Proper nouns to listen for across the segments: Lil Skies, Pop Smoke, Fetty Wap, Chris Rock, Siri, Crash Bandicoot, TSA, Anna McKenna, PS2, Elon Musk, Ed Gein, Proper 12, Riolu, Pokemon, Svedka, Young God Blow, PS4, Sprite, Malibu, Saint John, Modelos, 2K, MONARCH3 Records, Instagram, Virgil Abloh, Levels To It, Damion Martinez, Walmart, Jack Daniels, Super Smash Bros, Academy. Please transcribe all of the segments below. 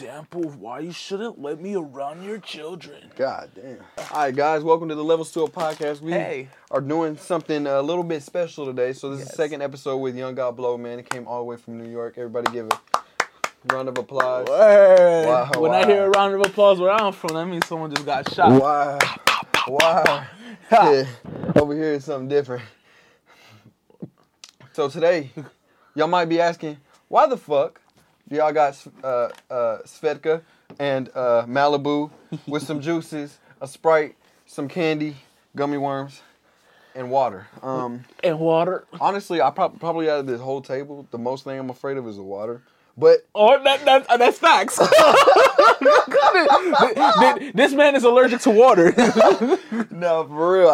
example of why you shouldn't let me around your children. God damn. All right, guys, welcome to the Levels To It podcast. We are doing something a little bit special today. So this is the second episode with Young God Blow, man. It came all the way from New York. Everybody give a round of applause. Wow, when I hear a round of applause where I'm from, that means someone just got shot. Wow. Wow. Yeah. Over here is something different. So today, y'all might be asking, why the fuck do y'all got Svedka and Malibu with some juices, a Sprite, some candy, gummy worms, and water? Honestly, I probably out of this whole table, the most thing I'm afraid of is the water. But that's facts. This man is allergic to water. No, for real.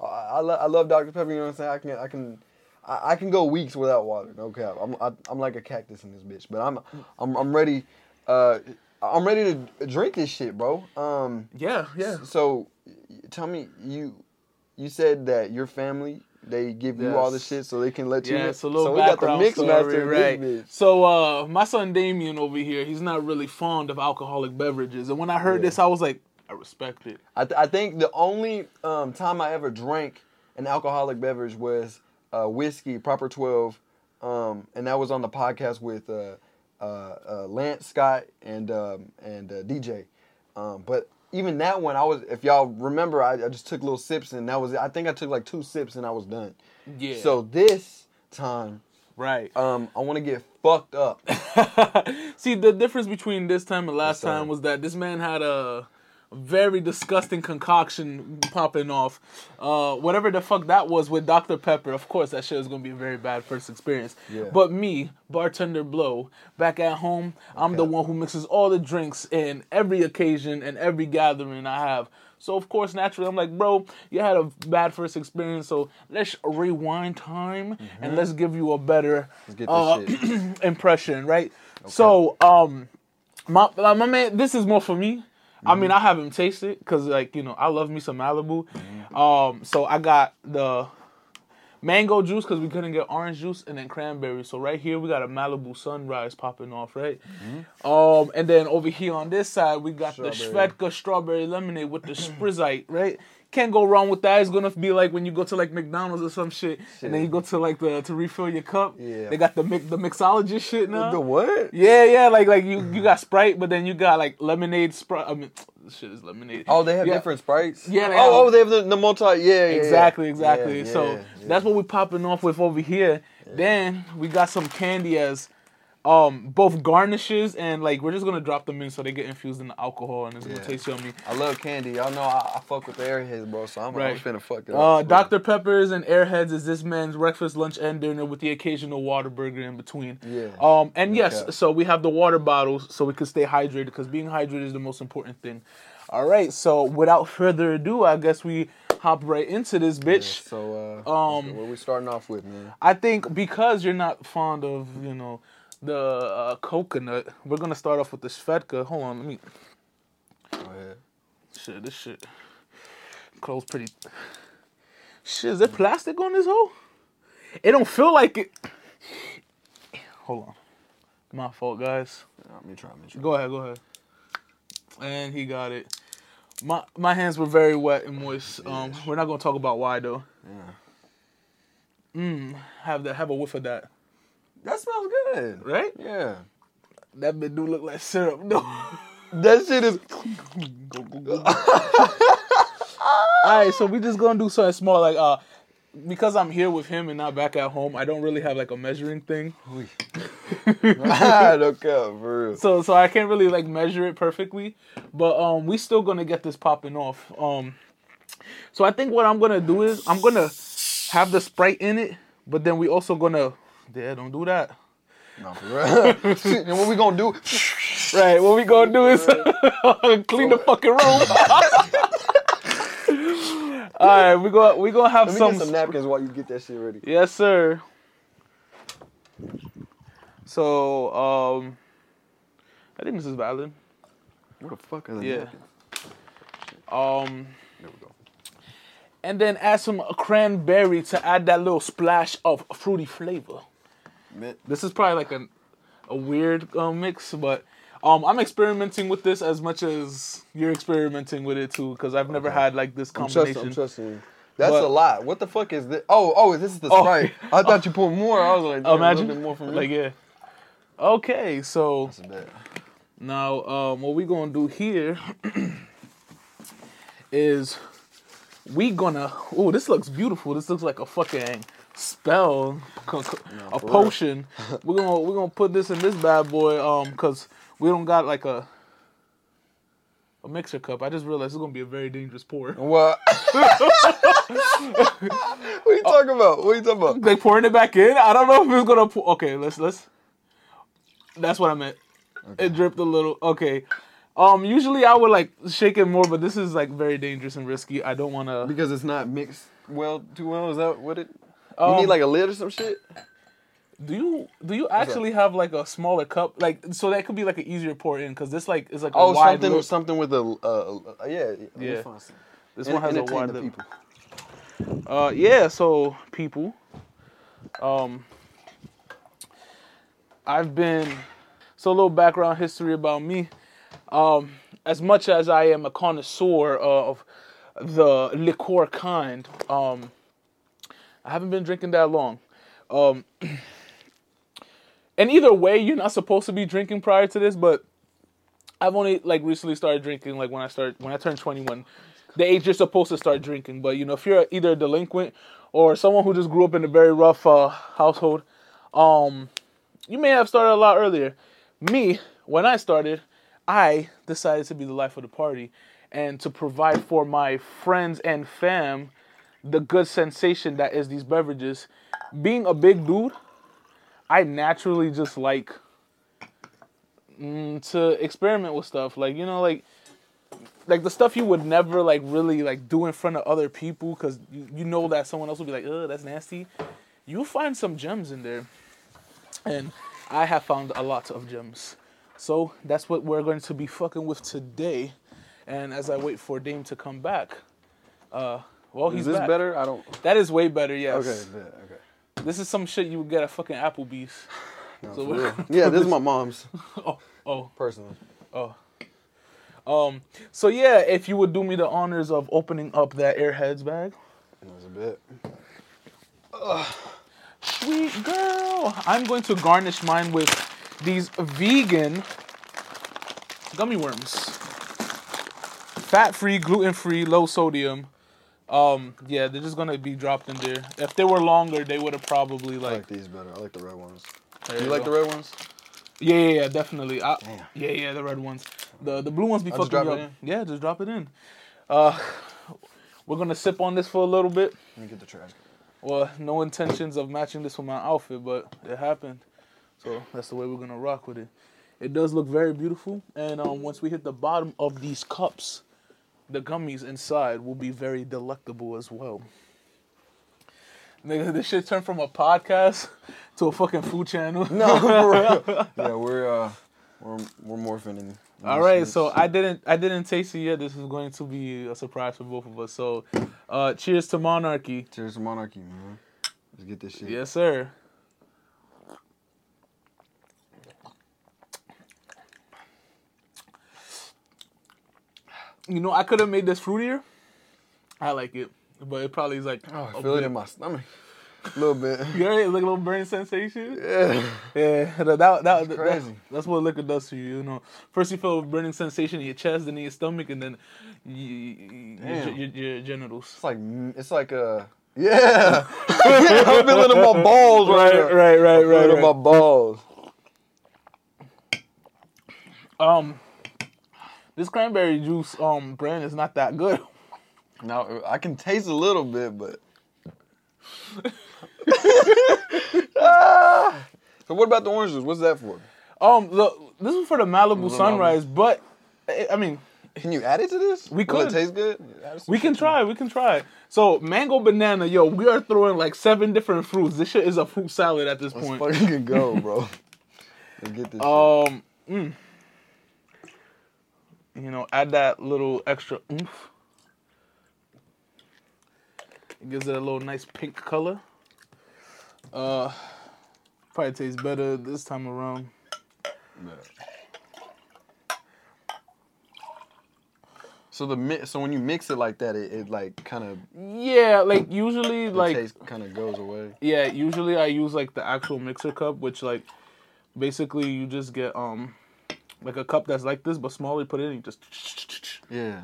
I love Dr. Pepper. You know what I'm saying? I can go weeks without water. No cap. I'm like a cactus in this bitch. But I'm ready. I'm ready to drink this shit, bro. Yeah. So tell me, you said that your family, they give you all the shit so they can let you. Yeah, it's a little background story, right? So my son Damion over here, he's not really fond of alcoholic beverages. And when I heard this, I was like, I respect it. I think the only time I ever drank an alcoholic beverage was whiskey, Proper 12, and that was on the podcast with Lance Scott and DJ. But even that one, if y'all remember, I just took little sips, and that was it. I think I took like 2 sips, and I was done. Yeah. So this time, right? I want to get fucked up. See, the difference between this time and last time was that this man had a very disgusting concoction popping off. Whatever the fuck that was with Dr. Pepper, of course that shit was going to be a very bad first experience. Yeah. But me, Bartender Blow, back at home, I'm the one who mixes all the drinks in every occasion and every gathering I have. So, of course, naturally, I'm like, bro, you had a bad first experience, so let's rewind time and let's give you a better impression, right? Okay. So, my man, this is more for me. I mean, I haven't tasted it because, like, you know, I love me some Malibu. So I got the mango juice because we couldn't get orange juice, and then cranberry. So right here we got a Malibu sunrise popping off, right? And then over here on this side we got the Svedka strawberry lemonade with the Sprite, right? Can't go wrong with that. It's gonna be like when you go to like McDonald's or some shit. And then you go to like to refill your cup. Yeah. They got the mixologist shit now. The what? Yeah. Like you got Sprite, but then you got like lemonade Sprite. I mean, this shit is lemonade. Oh, they have different Sprites. Yeah. They have the multi. Yeah. Exactly. Yeah, so that's what we're popping off with over here. Yeah. Then we got some candy as both garnishes, and like we're just gonna drop them in so they get infused in the alcohol, and it's gonna taste yummy. I love candy. Y'all know I fuck with the Airheads, bro, so I'm finna fuck it up. Dr. Peppers and Airheads is this man's breakfast, lunch, and dinner with the occasional water burger in between. Yeah. So we have the water bottles so we can stay hydrated, because being hydrated is the most important thing. All right, so without further ado, I guess we hop right into this bitch. Yeah, so what are we starting off with, man? I think because you're not fond of, you know, the coconut, we're gonna start off with the Svedka. Hold on, let me. Go ahead. Shit, this shit. Clothes pretty. Shit, is there plastic on this hole? It don't feel like it. Hold on. My fault, guys. Yeah, let me try. Go ahead. And he got it. My hands were very wet and moist. We're not gonna talk about why though. Yeah. Have a whiff of that. That smells good. Right? Yeah. That bit do look like syrup. No. That shit is... All right, so we just going to do something small. Like, because I'm here with him and not back at home, I don't really have, like, a measuring thing. I don't care, for real. So I can't really, like, measure it perfectly. But we still going to get this popping off. So I think what I'm going to do is I'm going to have the Sprite in it, but then we also going to... Yeah, don't do that. No, for real. And what we gonna do? Right, what we gonna do is clean the fucking room. All right, we gonna have some napkins while you get that shit ready. Yes, sir. So, I think this is valid. What the fuck is that? Yeah. There we go. And then add some cranberry to add that little splash of fruity flavor. This is probably like a weird mix, but I'm experimenting with this as much as you're experimenting with it too, because I've never had like this combination. I'm trusting you. That's a lot. What the fuck is this? Oh, this is the Sprite. I thought you put more. I was like, imagine a little bit more from you. Like, yeah. Okay, so now what we're gonna do here is we gonna. Oh, this looks beautiful. This looks like a fucking spell, a potion. We're gonna put this in this bad boy. Cause we don't got like a mixer cup. I just realized it's gonna be a very dangerous pour. What? What are you talking about? Like pouring it back in? I don't know if it's gonna pour. Okay, let's. That's what I meant. Okay. It dripped a little. Okay. Usually I would like shake it more, but this is like very dangerous and risky. I don't want to. Because it's not mixed too well. Is that what it? You need like a lid or some shit. Do you actually have like a smaller cup, like so that could be like an easier pour in? Because this like is like a wide something lip. Something with a yeah. This one has a wide lip. So people, I've been so a little background history about me. As much as I am a connoisseur of the liqueur kind, I haven't been drinking that long. And either way, you're not supposed to be drinking prior to this, but I've only like recently started drinking like when I turned 21, the age you're supposed to start drinking. But you know, if you're either a delinquent or someone who just grew up in a very rough household, you may have started a lot earlier. Me, when I started, I decided to be the life of the party and to provide for my friends and fam the good sensation that is these beverages. Being a big dude, I naturally just like to experiment with stuff. Like, you know, like the stuff you would never like really like do in front of other people because you know that someone else would be like, ugh, that's nasty. You'll find some gems in there. And I have found a lot of gems. So that's what we're going to be fucking with today. And as I wait for Dame to come back, he's back. Is this better? I don't... That is way better, yes. Okay. This is some shit you would get at fucking Applebee's. No, so for real. Yeah, this is my mom's. Oh. Personally. Oh. So yeah, if you would do me the honors of opening up that Airheads bag. That was a bit. Ugh. Sweet girl. I'm going to garnish mine with these vegan gummy worms. Fat-free, gluten-free, low sodium. Yeah, they're just gonna be dropped in there. If they were longer, they would have probably like. I like these better. I like the red ones. Do you like the red ones? Yeah, definitely. Damn. Yeah, the red ones. The blue ones be fucking up. Yeah, just drop it in. We're gonna sip on this for a little bit. Let me get the trash. Well, no intentions of matching this with my outfit, but it happened. So that's the way we're gonna rock with it. It does look very beautiful, and once we hit the bottom of these cups, the gummies inside will be very delectable as well. Nigga, this shit turned from a podcast to a fucking food channel. No, for real. Yeah, we're morphing. All right, shit. So I didn't taste it yet. This is going to be a surprise for both of us. So, cheers to monarchy. Cheers to monarchy, man. Let's get this shit. Yes, sir. You know, I could have made this fruitier. I like it. But it probably is like... Oh, I feel it in my stomach. A little bit. You already like a little burn sensation? Yeah. Yeah. That's crazy. That's what liquor does to you, you know. First you feel a burning sensation in your chest, then in your stomach, and then your genitals. It's like a... Yeah. I'm feeling in my balls right now. I'm feeling in my balls. This cranberry juice brand is not that good. No, I can taste a little bit, but... So what about the orange juice? What's that for? This is for the Malibu Sunrise, but... I mean... Can you add it to this? We could. Will it taste good? We can try. So, mango banana, yo, we are throwing like 7 different fruits. This shit is a fruit salad at this point. Let's fucking go, bro. Let's get this shit. You know, add that little extra oomph. It gives it a little nice pink color. Probably tastes better this time around. Yeah. So when you mix it like that, it like kind of usually the taste kind of goes away. Yeah, usually I use like the actual mixer cup, which like basically you just get like a cup that's like this but smaller. You put it in, you just yeah,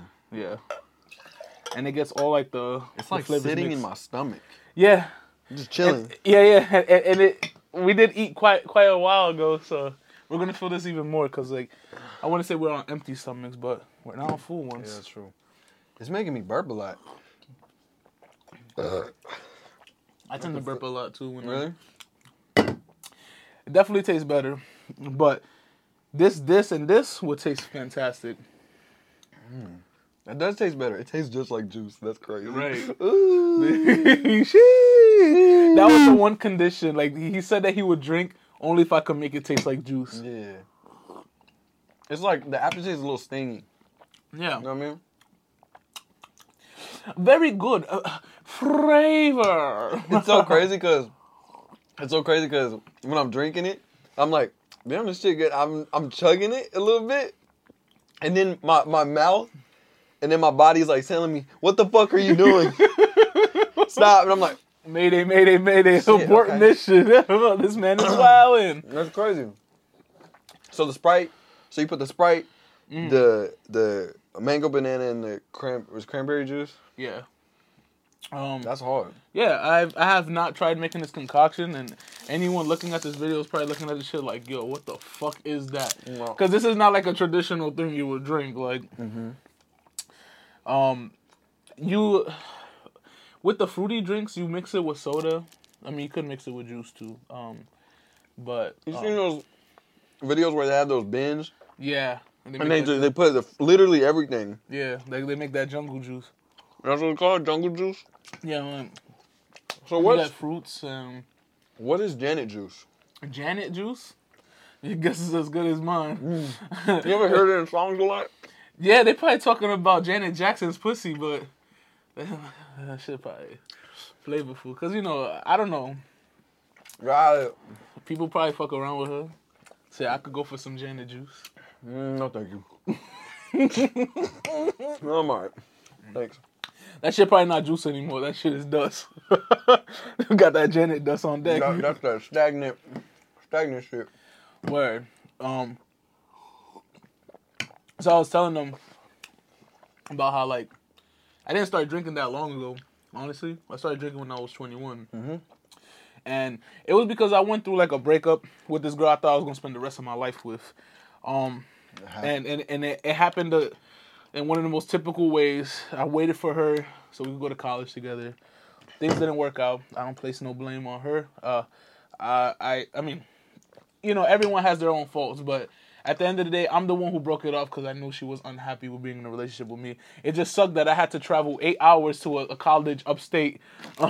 and it gets all like the it's the like sitting mix in my stomach. Yeah, just chilling. We did eat quite a while ago, so we're gonna feel this even more because like I want to say we're on empty stomachs, but we're not on full ones. Yeah, that's true. It's making me burp a lot. I tend to burp a lot too. Really? It definitely tastes better, but this would taste fantastic. Mm. That does taste better. It tastes just like juice. That's crazy. Right. Ooh. That was the one condition. Like, he said that he would drink only if I could make it taste like juice. Yeah. It's like the aftertaste is a little stingy. Yeah. You know what I mean? Very good. Flavor. It's so crazy because when I'm drinking it, I'm like, damn, this shit good. I'm chugging it a little bit. And then my mouth and then my body's like telling me, what the fuck are you doing? Stop. And I'm like, Mayday. Supporting this shit. This man is wilding. That's crazy. So the Sprite. So you put the Sprite, the mango banana, and the cranberry juice? Yeah. That's hard. Yeah, I have not tried making this concoction, and anyone looking at this video is probably looking at this shit like, yo, what the fuck is that? Because this is not like a traditional thing you would drink. Like, with the fruity drinks, you mix it with soda. I mean, you could mix it with juice too. But you seen those videos where they have those bins? Yeah, and they put literally everything. Yeah, they make that jungle juice. That's what it's called, jungle juice. Yeah. So what's fruits? What is Janet juice? Janet juice? Your guess is as good as mine. Mm. You ever heard it in songs a lot? Yeah, they probably talking about Janet Jackson's pussy, but that shit probably flavorful. Because, you know, I don't know. Right. People probably fuck around with her. Say, I could go for some Janet juice. No, thank you. No, I'm all right. Thanks. That shit probably not juice anymore. That shit is dust. You got that Janet dust on deck. That's that stagnant shit. Word. So I was telling them about how, like, I didn't start drinking that long ago, honestly. I started drinking when I was 21. Mm-hmm. And it was because I went through, like, a breakup with this girl I thought I was going to spend the rest of my life with. And it happened in one of the most typical ways. I waited for her so we could go to college together. Things didn't work out. I don't place no blame on her. I mean, you know, everyone has their own faults, but at the end of the day, I'm the one who broke it off because I knew she was unhappy with being in a relationship with me. It just sucked that I had to travel 8 hours to a college upstate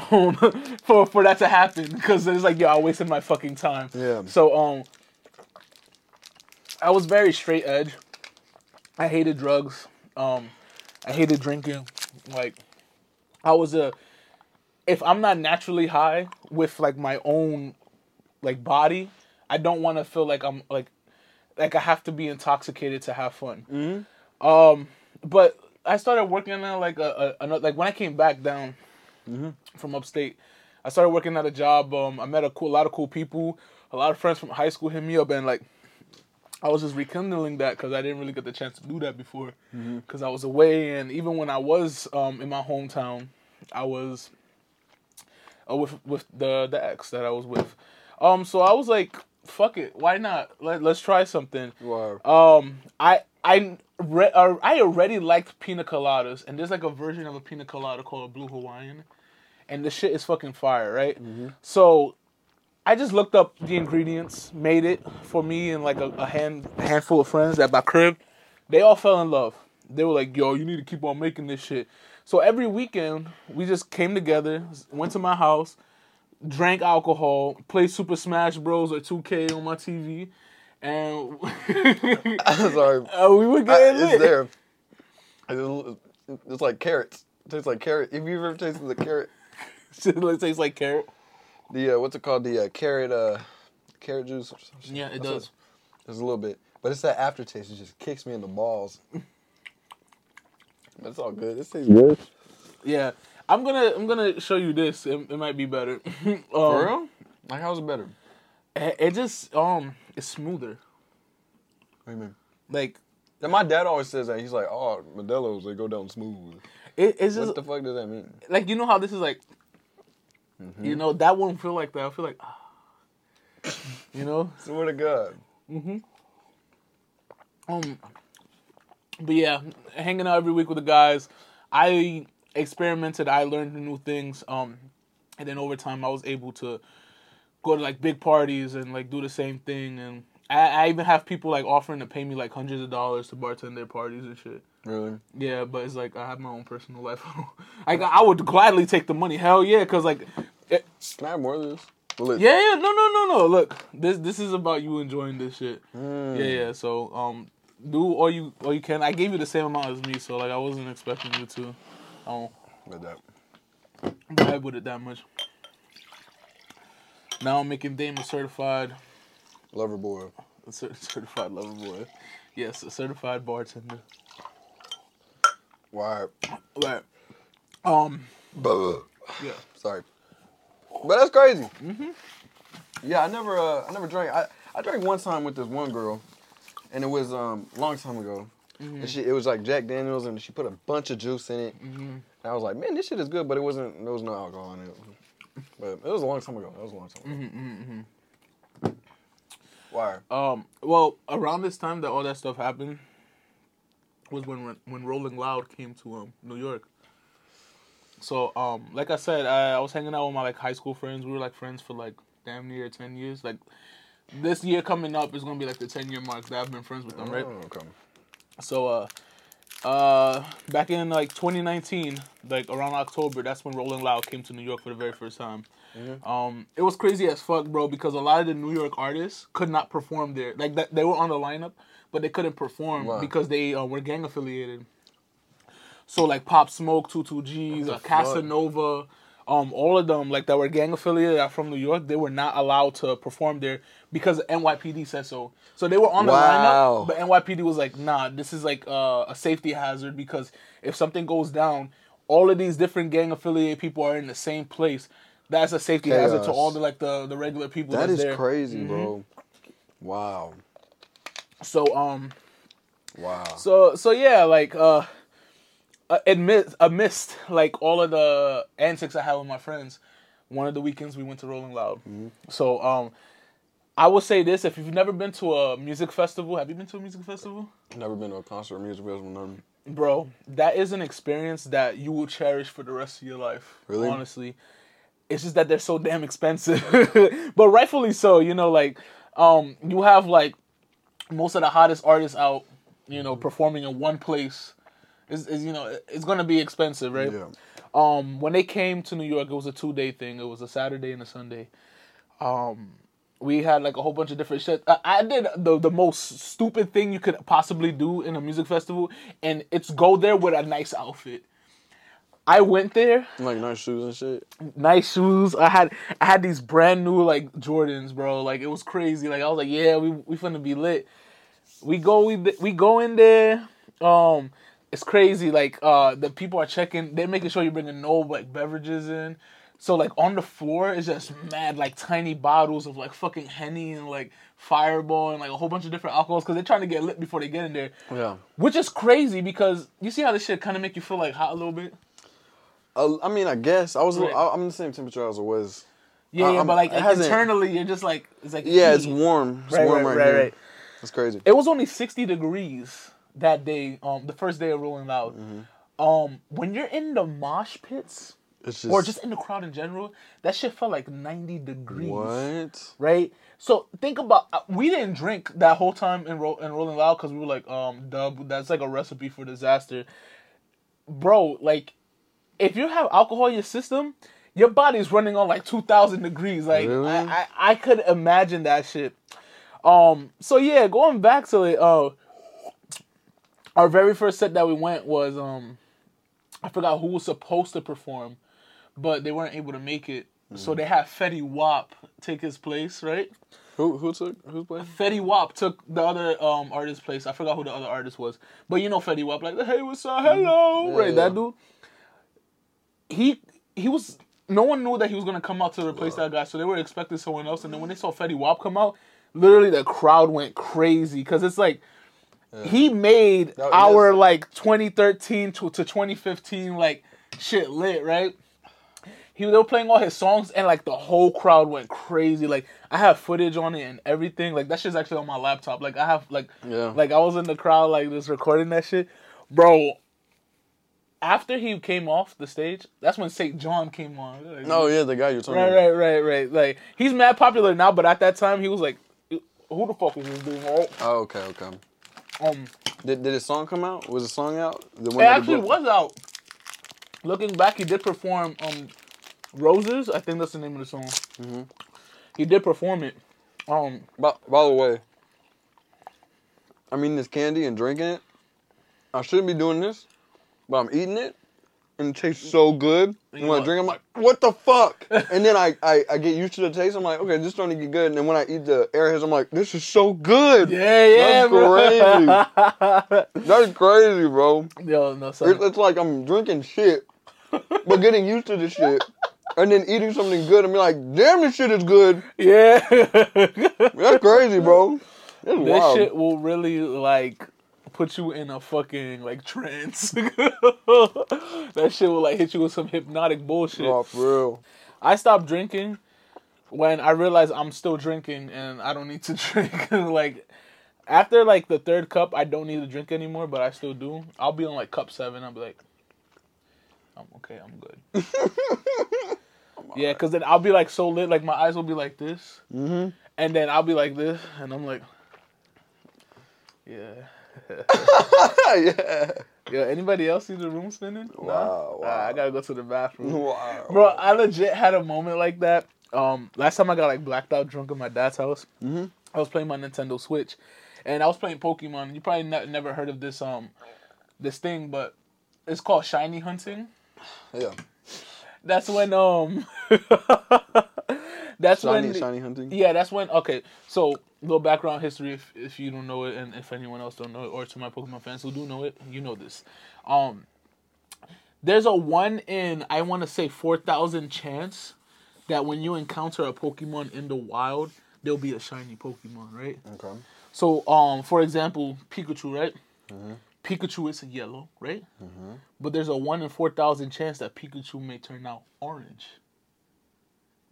for that to happen because it's like, yo, I wasted my fucking time. Yeah. So I was very straight edge. I hated drugs. I hated drinking. Like, I was if I'm not naturally high with, like, my own, like, body, I don't want to feel like I'm, like I have to be intoxicated to have fun. Mm-hmm. But I started working on like another when I came back down from upstate, I started working at a job. I met a lot of cool people. A lot of friends from high school hit me up, and like I was just rekindling that because I didn't really get the chance to do that before because I was away. And even when I was in my hometown, I was with the ex that I was with. So I was like, fuck it, why not? Let's try something. Wow. I already liked pina coladas, and there's like a version of a pina colada called Blue Hawaiian, and the shit is fucking fire, right? Mm-hmm. So I just looked up the ingredients, made it for me and like a handful of friends at my crib. They all fell in love. They were like, yo, you need to keep on making this shit. So every weekend, we just came together, went to my house, drank alcohol, played Super Smash Bros or 2K on my TV, and I'm sorry, we were getting lit. It's there. It's like carrots. It tastes like carrot. If you've ever tasted the carrot, it tastes like carrot. The what's it called? The carrot juice. Or something. Yeah, it does. There's a little bit, but it's that aftertaste. It just kicks me in the balls. That's all good. This tastes good. Yeah. I'm gonna show you this. It might be better. For real? Like, how's it better? It just it's smoother. What do you mean? Like, and my dad always says that. He's like, oh, Modelos, they go down smooth. It's just, what the fuck does that mean? Like, you know how this is like, mm-hmm. you know, that won't feel like that. I feel like, ah. You know? Swear to God. Mm-hmm. But yeah, hanging out every week with the guys. I experimented. I learned new things. And then over time, I was able to go to, like, big parties and, like, do the same thing. And I even have people, like, offering to pay me, like, hundreds of dollars to bartend their parties and shit. Really? Yeah, but it's like, I have my own personal life. I would gladly take the money. Hell yeah, because, like... Can I have more of this? Yeah, no. Look, this is about you enjoying this shit. Mm. Yeah, so, do all you can. I gave you the same amount as me, so, like, I wasn't expecting you to. Vibe with it that much. Now I'm making Dame a certified... Lover boy. A certified lover boy. Yes, a certified bartender. Why? Right. Yeah. Sorry. But that's crazy. Mm-hmm. Yeah, I never drank. I drank one time with this one girl, and it was long time ago. Mm-hmm. And it was like Jack Daniels, and she put a bunch of juice in it. Mm-hmm. And I was like, man, this shit is good, but there was no alcohol in it. But it was a long time ago. Mm-hmm, mm-hmm. Why? Well, around this time that all that stuff happened was when Rolling Loud came to New York. So, like I said, I was hanging out with my, like, high school friends. We were, like, friends for, like, damn near 10 years. Like, this year coming up is going to be, like, the 10-year mark that I've been friends with them, right? Okay. So, back in, like, 2019, like, around October, that's when Rolling Loud came to New York for the very first time. Mm-hmm. It was crazy as fuck, bro, because a lot of the New York artists could not perform there. Like, they were on the lineup, but they couldn't perform because they were gang-affiliated. So, like, Pop Smoke, 2G's, Casanova, all of them, like, that were gang-affiliated are from New York, they were not allowed to perform there because NYPD said so. So, they were on the lineup, but NYPD was like, nah, this is, like, a safety hazard because if something goes down, all of these different gang-affiliated people are in the same place. That's a safety hazard to all the, like, the regular people that's there. That is crazy, mm-hmm. bro. Wow. So, Wow. So, yeah, like, amidst like all of the antics I had with my friends, one of the weekends we went to Rolling Loud. Mm-hmm. So I will say this: if you've never been to a music festival, have you been to a music festival? Never been to a concert or music festival, nothing. Bro, that is an experience that you will cherish for the rest of your life. Really, honestly, it's just that they're so damn expensive, but rightfully so. You know, like you have like most of the hottest artists out, you know, performing in one place. Is you know, it's gonna be expensive, right? Yeah. When they came to New York, it was a 2-day thing. It was a Saturday and a Sunday. We had like a whole bunch of different shit. I did the most stupid thing you could possibly do in a music festival, and it's go there with a nice outfit. I went there like nice shoes and shit. Nice shoes. I had these brand new like Jordans, bro. Like it was crazy. Like I was like, yeah, we finna be lit. We go in there. It's crazy, like, the people are checking. They're making sure you're bringing no, like, beverages in. So, like, on the floor is just mad, like, tiny bottles of, like, fucking Henny and, like, Fireball and, like, a whole bunch of different alcohols because they're trying to get lit before they get in there. Yeah. Which is crazy because you see how this shit kind of make you feel, like, hot a little bit? I mean, I guess. I'm the same temperature as I was. Yeah, but, like, internally, you're just, like, it's, like... Yeah, it's warm. It's warm right here. Right. That's crazy. It was only 60 degrees. That day, the first day of Rolling Loud, mm-hmm. When you're in the mosh pits, or just in the crowd in general, that shit felt like 90 degrees. What? Right? So think about, we didn't drink that whole time in Rolling Loud because we were like, dub, that's like a recipe for disaster. Bro, like, if you have alcohol in your system, your body's running on like 2,000 degrees. Like, really? I could imagine that shit. So yeah, going back to it, our very first set that we went was, I forgot who was supposed to perform, but they weren't able to make it. So they had Fetty Wap take his place, right? Who's playing? Fetty Wap took the other artist's place. I forgot who the other artist was. But you know Fetty Wap, like, hey, what's up? Hello. Yeah, right, that dude. He was... No one knew that he was going to come out to replace that guy, so they were expecting someone else. And then when they saw Fetty Wap come out, literally the crowd went crazy. Because it's like... He made our, like, 2013 to 2015, like, shit lit, right? They were playing all his songs, and, like, the whole crowd went crazy. Like, I have footage on it and everything. Like, that shit's actually on my laptop. Like, I have, like... Yeah. Like, I was in the crowd, like, just recording that shit. Bro, after he came off the stage, that's when Saint John came on. Like, the guy you're talking about. Right. Like, he's mad popular now, but at that time, he was like, who the fuck was this dude? Oh, okay. Did his song come out? Was the song out? It actually was out. Looking back, he did perform Roses. I think that's the name of the song. Mm-hmm. He did perform it. By the way, I'm eating this candy and drinking it. I shouldn't be doing this, but I'm eating it, and it tastes so good. And when I drink, I'm like, what the fuck? And then I get used to the taste. I'm like, okay, this is starting to get good. And then when I eat the Airheads, I'm like, this is so good. Yeah, that's crazy. That's crazy, bro. Yo, no, sorry. It's like I'm drinking shit, but getting used to the shit. And then eating something good and be like, damn, this shit is good. Yeah. That's crazy, bro. That's wild. This shit will really, like... put you in a fucking, like, trance. That shit will, like, hit you with some hypnotic bullshit. Oh, for real. I stopped drinking when I realized I'm still drinking and I don't need to drink. Like, after, like, the third cup, I don't need to drink anymore, but I still do. I'll be on, like, cup 7. I'll be like, I'm okay, I'm good. Yeah, because then I'll be, like, so lit. Like, my eyes will be like this. Mm-hmm. And then I'll be like this. And I'm like, yeah. Yeah. Yo, anybody else see the room spinning? Wow. Nah? I gotta go to the bathroom. Wow. Bro, I legit had a moment like that. Last time I got, like, blacked out drunk at my dad's house, mm-hmm. I was playing my Nintendo Switch, and I was playing Pokemon. You probably never heard of this thing, but it's called shiny hunting. Yeah. That's when shiny hunting. Yeah, that's when. Okay, so. Little background history, if you don't know it, and if anyone else don't know it, or to my Pokemon fans who do know it, you know this. There's a 1 in, I want to say, 4,000 chance that when you encounter a Pokemon in the wild, there'll be a shiny Pokemon, right? Okay. So, for example, Pikachu, right? Mm-hmm. Pikachu is yellow, right? Mm-hmm. But there's a 1 in 4,000 chance that Pikachu may turn out orange.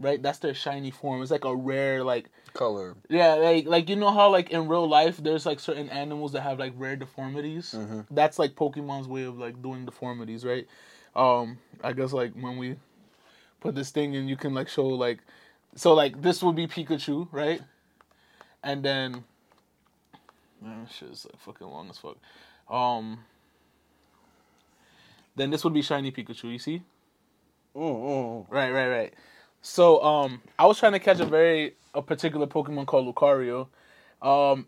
Right, that's their shiny form. It's like a rare, like... color. Yeah, like you know how, like, in real life, there's, like, certain animals that have, like, rare deformities? Mm-hmm. That's, like, Pokemon's way of, like, doing deformities, right? I guess, like, when we put this thing in, you can, like, show, like... So, like, this would be Pikachu, right? And then... Man, shit is, like, fucking long as fuck. Then this would be shiny Pikachu, you see? Oh. Right. So, I was trying to catch a particular Pokemon called Lucario,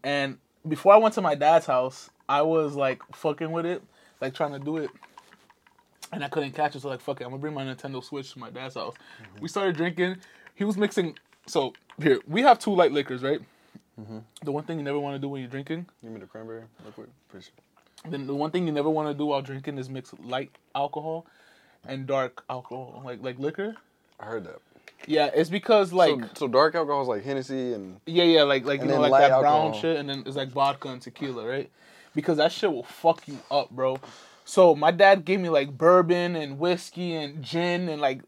and before I went to my dad's house, I was, like, fucking with it, like, trying to do it, and I couldn't catch it, so, like, fuck it, I'm gonna bring my Nintendo Switch to my dad's house. Mm-hmm. We started drinking, he was mixing, so, here, we have 2 light liquors, right? Mm-hmm. The one thing you never want to do when you're drinking... Give me the cranberry, real quick, appreciate it. Then the one thing you never want to do while drinking is mix light alcohol and dark alcohol, like liquor. I heard that. Yeah, it's because, like... So dark alcohol is, like, Hennessy and... Yeah, like you know, like that alcohol. Brown shit, and then it's, like, vodka and tequila, right? Because that shit will fuck you up, bro. So, my dad gave me, like, bourbon and whiskey and gin, and, like...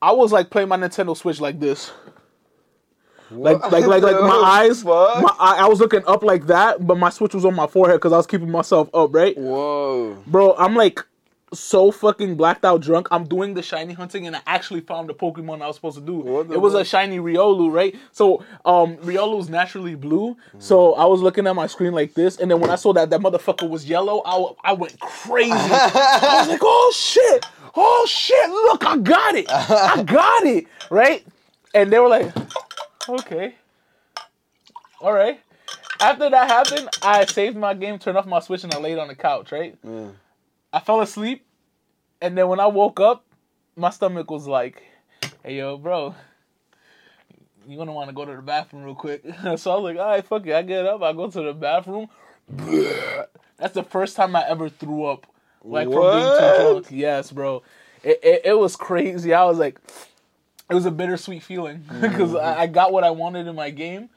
I was, like, playing my Nintendo Switch like this. What? Like my eyes... Fuck? I was looking up like that, but my Switch was on my forehead because I was keeping myself up, right? Whoa. Bro, I'm, like... so fucking blacked out drunk. I'm doing the shiny hunting and I actually found the Pokemon I was supposed to do. It was a shiny Riolu, right? So, Riolu's naturally blue. So, I was looking at my screen like this and then when I saw that motherfucker was yellow, I went crazy. I was like, oh shit, look, I got it, right? And they were like, okay. All right. After that happened, I saved my game, turned off my Switch and I laid on the couch, right? Yeah. I fell asleep, and then when I woke up, my stomach was like, hey, yo, bro, you're going to want to go to the bathroom real quick. So I was like, all right, fuck it. I get up. I go to the bathroom. That's the first time I ever threw up. Like, what? From being too drunk. Yes, bro. It was crazy. I was like, it was a bittersweet feeling because I got what I wanted in my game,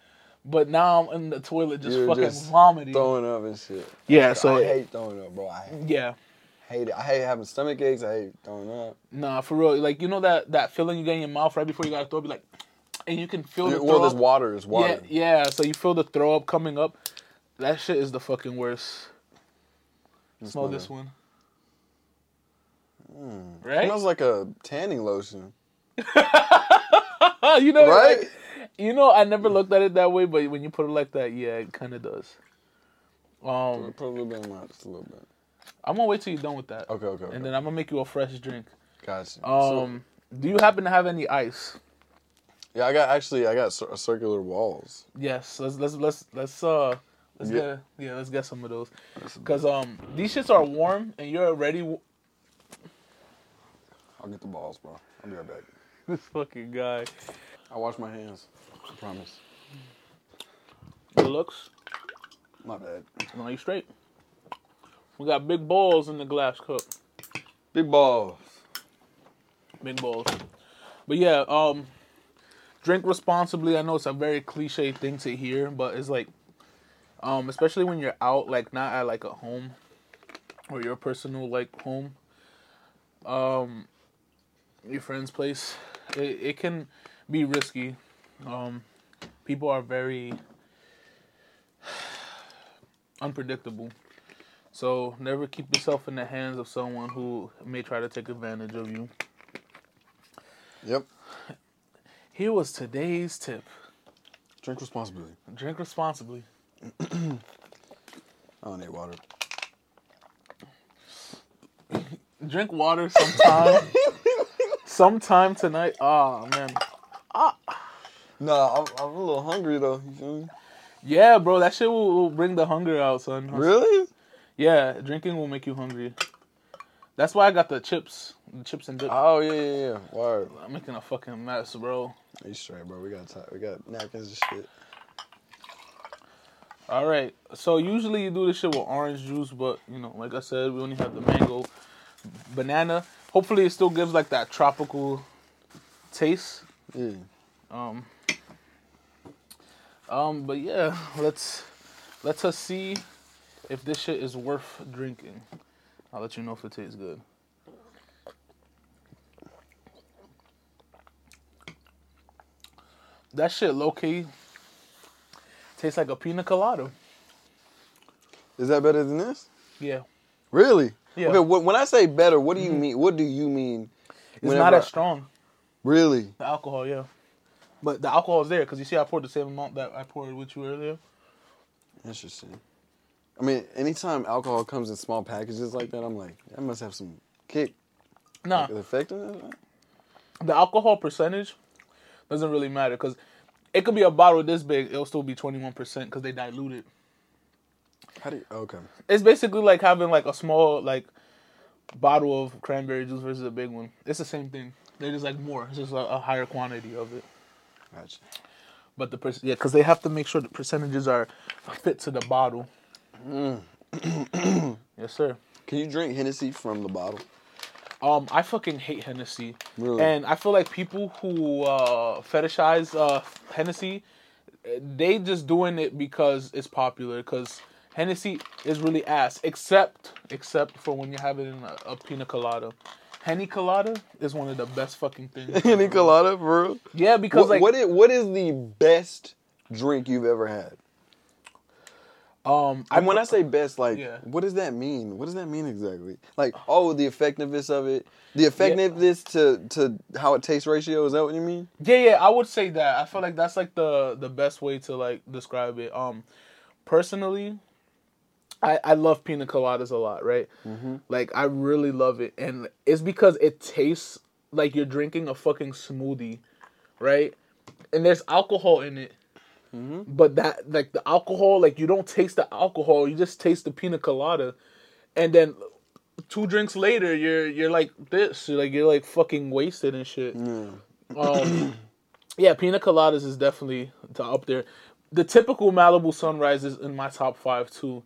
but now I'm in the toilet just fucking vomiting. Throwing up and shit. Yeah, so. I hate throwing up, bro. I hate it. I hate having stomach aches. I hate throwing up. Nah, for real. Like, you know that feeling you get in your mouth right before you got to throw up? Be like, and you can feel the throw up. Well, there's water. Yeah, so you feel the throw up coming up. That shit is the fucking worst. Smell this one. Right? It smells like a tanning lotion. You know, right? Like, you know, I never looked at it that way, but when you put it like that, yeah, it kind of does. Put a little bit in my mouth, just a little bit. I'm going to wait till you're done with that. Okay. And then I'm going to make you a fresh drink. Gotcha. Do you happen to have any ice? Yeah, I got circular walls. Yes, let's get some of those. Because these shits are warm, and you're already... I'll get the balls, bro. I'll be right back. This fucking guy. I wash my hands. I promise. Good looks? My bad. No, you straight. We got big balls in the glass cup. Big balls. But yeah, drink responsibly. I know it's a very cliche thing to hear, but it's like, especially when you're out, like not at like a home or your personal like home, your friend's place, it can be risky. People are very unpredictable. So never keep yourself in the hands of someone who may try to take advantage of you. Yep. Here was today's tip. Drink responsibly. I don't need water. Drink water sometime. Sometime tonight. Oh, man. Nah, I'm a little hungry, though. You feel me? Yeah, bro. That shit will bring the hunger out, son. Really? Yeah, drinking will make you hungry. That's why I got the chips and dip. Oh, yeah. Word. I'm making a fucking mess, bro. You straight, bro. We got napkins and shit. All right. So usually you do this shit with orange juice, but, you know, like I said, we only have the mango, banana. Hopefully it still gives, like, that tropical taste. Yeah. But, yeah, let's see if this shit is worth drinking. I'll let you know if it tastes good. That shit low-key tastes like a pina colada. Is that better than this? Yeah. Really? Yeah. Okay, when I say better, what do you mean? What do you mean? It's not as strong. Really? The alcohol, yeah. But the alcohol is there, because you see I poured the same amount that I poured with you earlier. Interesting. I mean, anytime alcohol comes in small packages like that, I'm like, that must have some kick. Nah. Like, effect on that? The alcohol percentage doesn't really matter, because it could be a bottle this big, it'll still be 21% because they dilute it. Okay. It's basically like having like a small like bottle of cranberry juice versus a big one. It's the same thing. They're just like more. It's just a higher quantity of it. Gotcha. But because they have to make sure the percentages are fit to the bottle. Yes, sir. Can you drink Hennessy from the bottle? I fucking hate Hennessy. Really? And I feel like people who fetishize Hennessy, they just doing it because it's popular. Because Hennessy is really ass, except for when you have it in a pina colada. Henny colada is one of the best fucking things. Henny colada, for real? Yeah, because what is the best drink you've ever had? And when I say best, like, yeah. What does that mean? What does that mean exactly? Like, oh, the effectiveness of it, to how it tastes ratio. Is that what you mean? Yeah. I would say that. I feel like that's like the best way to like describe it. Personally, I love pina coladas a lot, right? Mm-hmm. Like, I really love it, and it's because it tastes like you're drinking a fucking smoothie, right? And there's alcohol in it. Mm-hmm. But that, like, the alcohol, like, you don't taste the alcohol, you just taste the pina colada, and then 2 drinks later, you're like this, you're like fucking wasted and shit. Yeah. Yeah, pina coladas is definitely up there. The typical Malibu sunrise is in my top five too.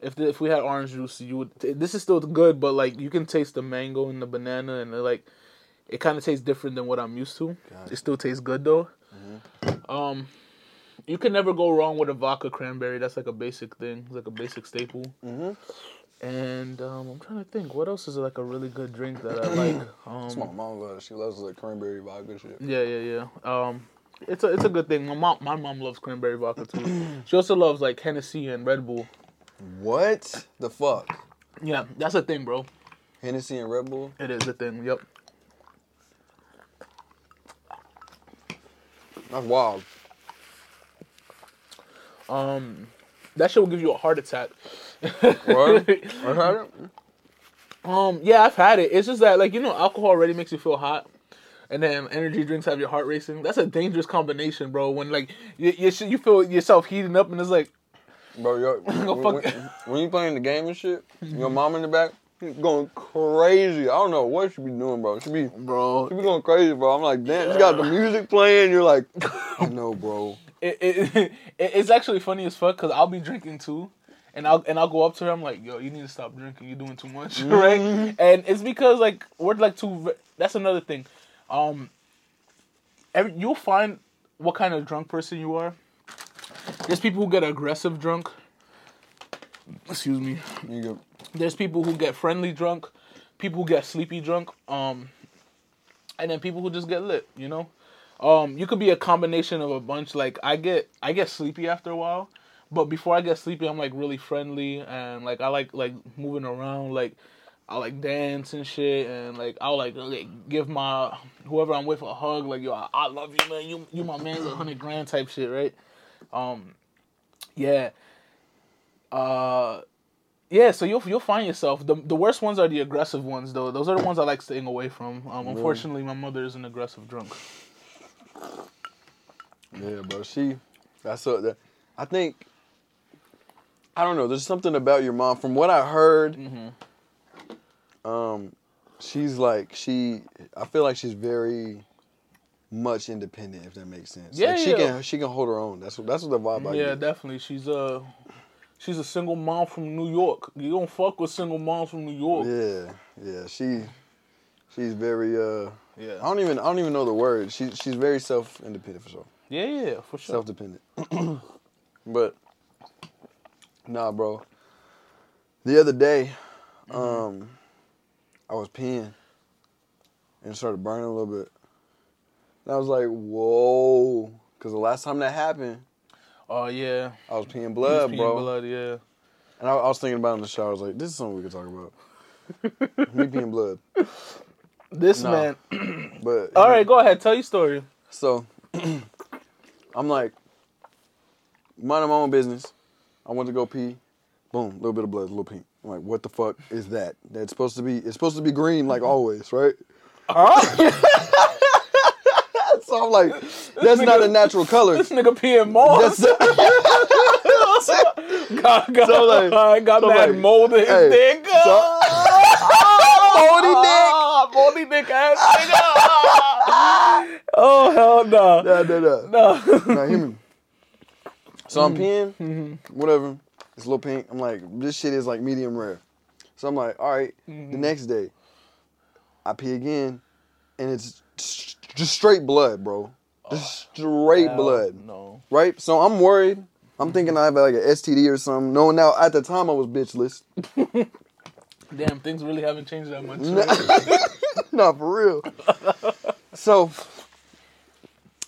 If we had orange juice, you would. This is still good, but like you can taste the mango and the banana, and like it kind of tastes different than what I'm used to. It still tastes good though. Mm-hmm. You can never go wrong with a vodka cranberry. That's like a basic thing. It's like a basic staple. Mm-hmm. And I'm trying to think, what else is like a really good drink that I like? It's my mom loves. She loves like cranberry vodka shit. Yeah. It's a good thing. My mom loves cranberry vodka too. She also loves like Hennessy and Red Bull. What the fuck? Yeah, that's a thing, bro. Hennessy and Red Bull? It is a thing. Yep. That's wild. That shit will give you a heart attack. What? I've had it? Yeah, I've had it. It's just that, like, you know, alcohol already makes you feel hot. And then energy drinks have your heart racing. That's a dangerous combination, bro. When, like, you feel yourself heating up and it's like... Bro, when you playing the game and shit, your mom in the back, she's going crazy. I don't know what she be doing, bro. She be going crazy, bro. I'm like, damn, she got the music playing. You're like, no, bro. It's actually funny as fuck because I'll be drinking too. And I'll go up to her. I'm like, yo, you need to stop drinking. You're doing too much, right? And it's because like we're like too. That's another thing. You'll find what kind of drunk person you are. There's people who get aggressive drunk. Excuse me. You go. There's people who get friendly drunk. People who get sleepy drunk. And then people who just get lit. You know. You could be a combination of a bunch. Like I get sleepy after a while. But before I get sleepy, I'm, like, really friendly, and, like, I like moving around, like, I like dance and shit, and, like, I'll, like give my, whoever I'm with a hug, like, yo, I love you, man, you my man's $100,000 type shit, right? So you'll find yourself, the worst ones are the aggressive ones, though. Those are the ones I like staying away from. Unfortunately, my mother is an aggressive drunk. Yeah, bro, that's up there. I think... I don't know. There's something about your mom. From what I heard, she's like I feel like she's very much independent, if that makes sense. Yeah, like she can hold her own. That's what the vibe I get. Yeah, definitely. She's a single mom from New York. You don't fuck with single moms from New York. Yeah. She's very I don't even know the word. She's very self-independent for sure. Yeah, for sure. Self-dependent. But. Nah, bro. The other day, I was peeing and started burning a little bit. And I was like, whoa. Because the last time that happened, I was peeing blood, bro. And I was thinking about it in the shower. I was like, this is something we could talk about. Me peeing blood. Man. But all right, go ahead. Tell your story. So, I'm like, minding my own business. I went to go pee. Boom, a little bit of blood, a little pink. I'm like, what the fuck is that? It's supposed to be green like always, right? So I'm like, that's not a natural color. This nigga peeing mold. Got that mold in his dick. Moldy dick ass nigga. Oh, hell no. No. Now, hear me. So I'm peeing, whatever. It's a little pink. I'm like, this shit is like medium rare. So I'm like, all right. The next day, I pee again, and it's just straight blood, bro. Just straight blood. No. Right? So I'm worried. I'm thinking I have like an STD or something. No, now at the time I was bitchless. Damn, things really haven't changed that much. Nah, for real. So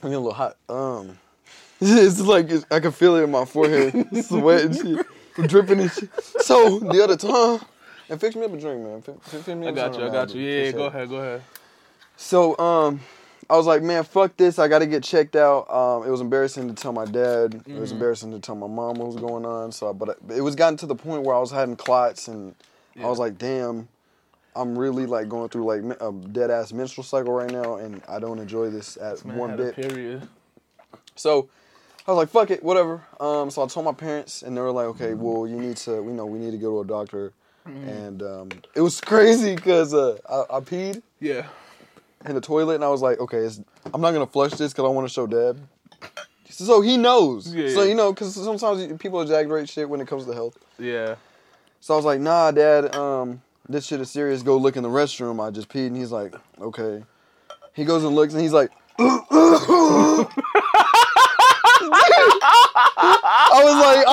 I'm getting a little hot. It's like I can feel it in my forehead, sweat and shit, dripping and shit. So the other time, and fix me up a drink, man. I got you. Yeah, go ahead. So I was like, man, fuck this. I got to get checked out. It was embarrassing to tell my dad. It was embarrassing to tell my mom what was going on. So, but it was gotten to the point where I was having clots, and I was like, damn, I'm really like going through like a dead ass menstrual cycle right now, and I don't enjoy this one bit. Period. So. I was like, fuck it, whatever. So I told my parents, and they were like, okay, well, we need to go to a doctor. And it was crazy because I peed. Yeah. in the toilet, and I was like, okay, I'm not going to flush this because I want to show Dad. So he knows. Yeah. So, you know, because sometimes people exaggerate shit when it comes to health. Yeah. So I was like, nah, Dad, this shit is serious. Go look in the restroom. I just peed. And he's like, okay. He goes and looks, and he's like, I'm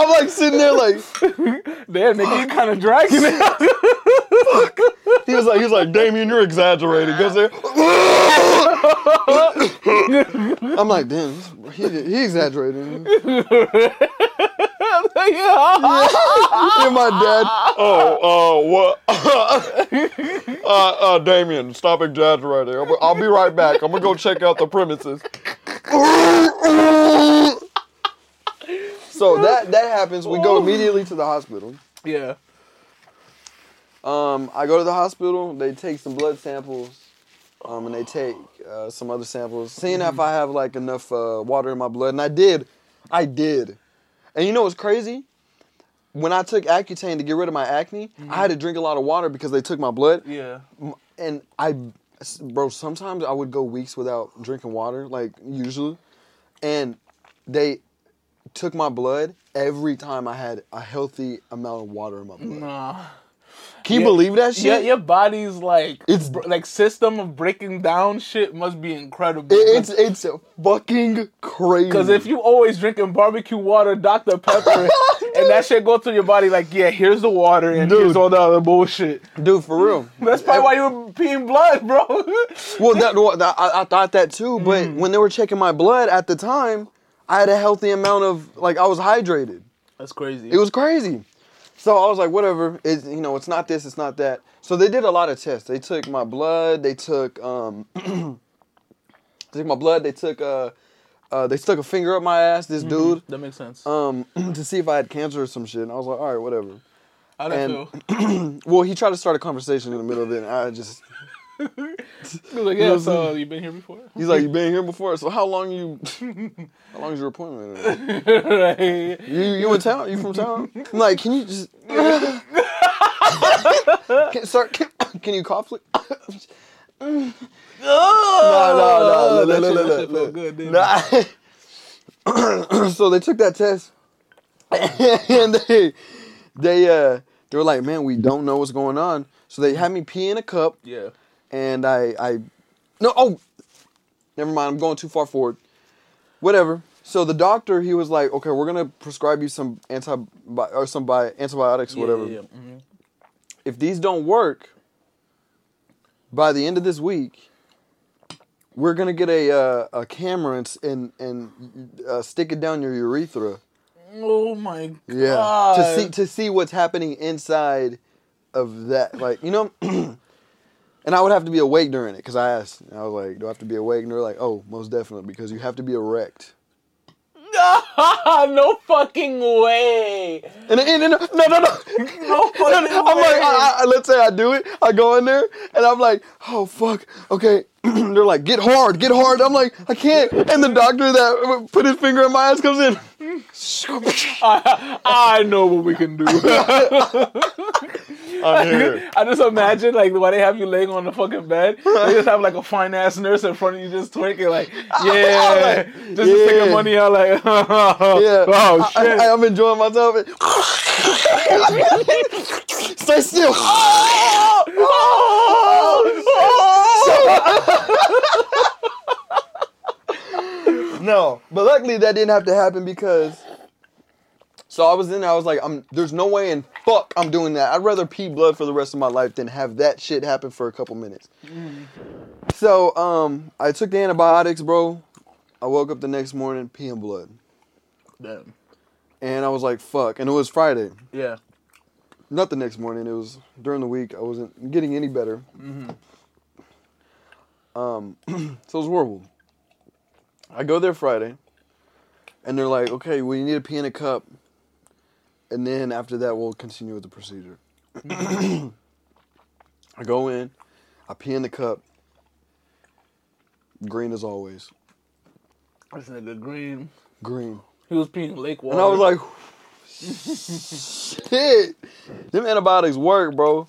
like sitting there like, Dad, nigga, you kind of dragging it. Fuck. He was like, Damion, you're exaggerating. Goes there. I'm like, damn, he exaggerating. And my dad, what? Damion, stop exaggerating. I'll be right back. I'm gonna go check out the premises. So that happens. We go immediately to the hospital. Yeah. I go to the hospital. They take some blood samples. And they take some other samples, seeing if I have like enough water in my blood, and I did. And you know what's crazy? When I took Accutane to get rid of my acne, I had to drink a lot of water because they took my blood. Yeah. And sometimes I would go weeks without drinking water, like usually, and they took my blood every time I had a healthy amount of water in my blood. Nah. Can you believe that shit? Yeah, your body's like, it's like system of breaking down shit must be incredible. It's fucking crazy. Because if you always drinking barbecue water, Dr. Pepper, and that shit go through your body like, yeah, here's the water and here's all the other bullshit. Dude, for real. That's probably why you were peeing blood, bro. Well, I thought that too, but when they were checking my blood at the time, I had a healthy amount of, like, I was hydrated. That's crazy. It was crazy. So I was like, whatever, it's not this, it's not that. So they did a lot of tests. They took my blood, they took they stuck a finger up my ass, this dude. That makes sense. To see if I had cancer or some shit. And I was like, all right, whatever. How did Well, he tried to start a conversation in the middle of it, and I just... He was like, yeah, so you been here before? He's like, you been here before? So how long is your appointment? Right. You in town? You from town? I'm like, can you just... can you cough? No. So they took that test, and they were like, man, we don't know what's going on. So they had me pee in a cup. Yeah. And never mind, I'm going too far forward. Whatever. So the doctor, he was like, okay, we're going to prescribe you some antibiotics or whatever. Yeah. Mm-hmm. If these don't work, by the end of this week, we're going to get a camera and stick it down your urethra. Oh my God. Yeah. To see what's happening inside of that. Like, you know... And I would have to be awake during it, because I asked. I was like, do I have to be awake? And they're like, oh, most definitely, because you have to be erect. No fucking way. And no. No fucking way. I'm like, let's say I do it. I go in there, and I'm like, oh, fuck. Okay. They're like, get hard. I'm like, I can't. And the doctor that put his finger in my ass comes in. I know what we can do. I just imagine, like, why they have you laying on the fucking bed. They just have, like, a fine-ass nurse in front of you just twerking, like, yeah. Like, just to take your money out, like, oh, shit. I'm enjoying myself. Stay still. No, but luckily that didn't have to happen because... So I was in there, I was like, there's no way in fuck I'm doing that. I'd rather pee blood for the rest of my life than have that shit happen for a couple minutes. So, I took the antibiotics, bro. I woke up the next morning peeing blood. Damn. And I was like, fuck. And it was Friday. Yeah. Not the next morning. It was during the week. I wasn't getting any better. So it was horrible. I go there Friday, and they're like, okay, well, you need to pee in a cup, and then after that, we'll continue with the procedure. I go in, I pee in the cup, green as always. I said the green. Green. He was peeing lake water. And I was like, shit, them antibiotics work, bro.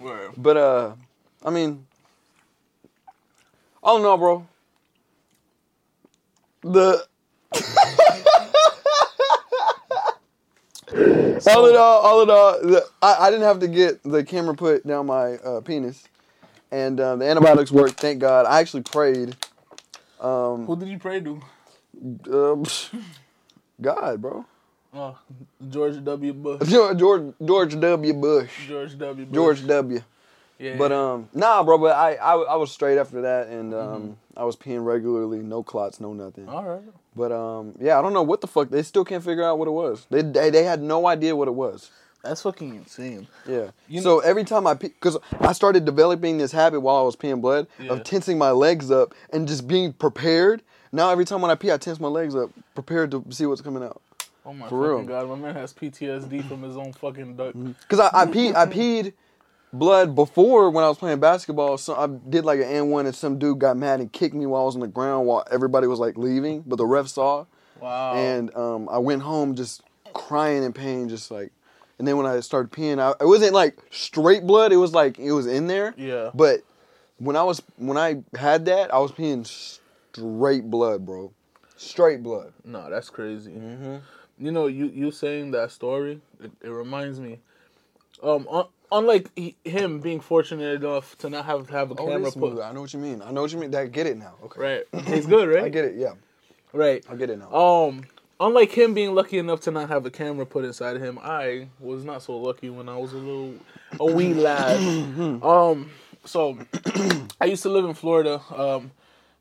Word. But, I mean... Oh no, bro. The all in all, I didn't have to get the camera put down my penis, and the antibiotics worked. Thank God. I actually prayed. Who did you pray to? God, bro. Oh, George W. Bush. George W. Bush. Yeah. But nah, bro. But I was straight after that, and I was peeing regularly, no clots, no nothing. All right. But yeah, I don't know what the fuck. They still can't figure out what it was. They had no idea what it was. That's fucking insane. Yeah. So every time I pee, because I started developing this habit while I was peeing blood of tensing my legs up and just being prepared. Now every time when I pee, I tense my legs up, prepared to see what's coming out. Oh my fucking God, my man has PTSD from his own fucking duck. Because I peed blood before when I was playing basketball. So I did like an N1 and some dude got mad and kicked me while I was on the ground while everybody was like leaving. But the ref saw. Wow. And I went home just crying in pain, just like. And then when I started peeing, it wasn't like straight blood. It was like, it was in there. Yeah. But when I had that, I was peeing straight blood, bro. Straight blood. No, that's crazy. Mm-hmm. You know, you saying that story, it reminds me. Unlike him being fortunate enough to not have a camera put. I know what you mean. I get it now. Okay. Right. It's good, right? I get it, yeah. Right. I get it now. Unlike him being lucky enough to not have a camera put inside of him, I was not so lucky when I was a wee lad. So I used to live in Florida,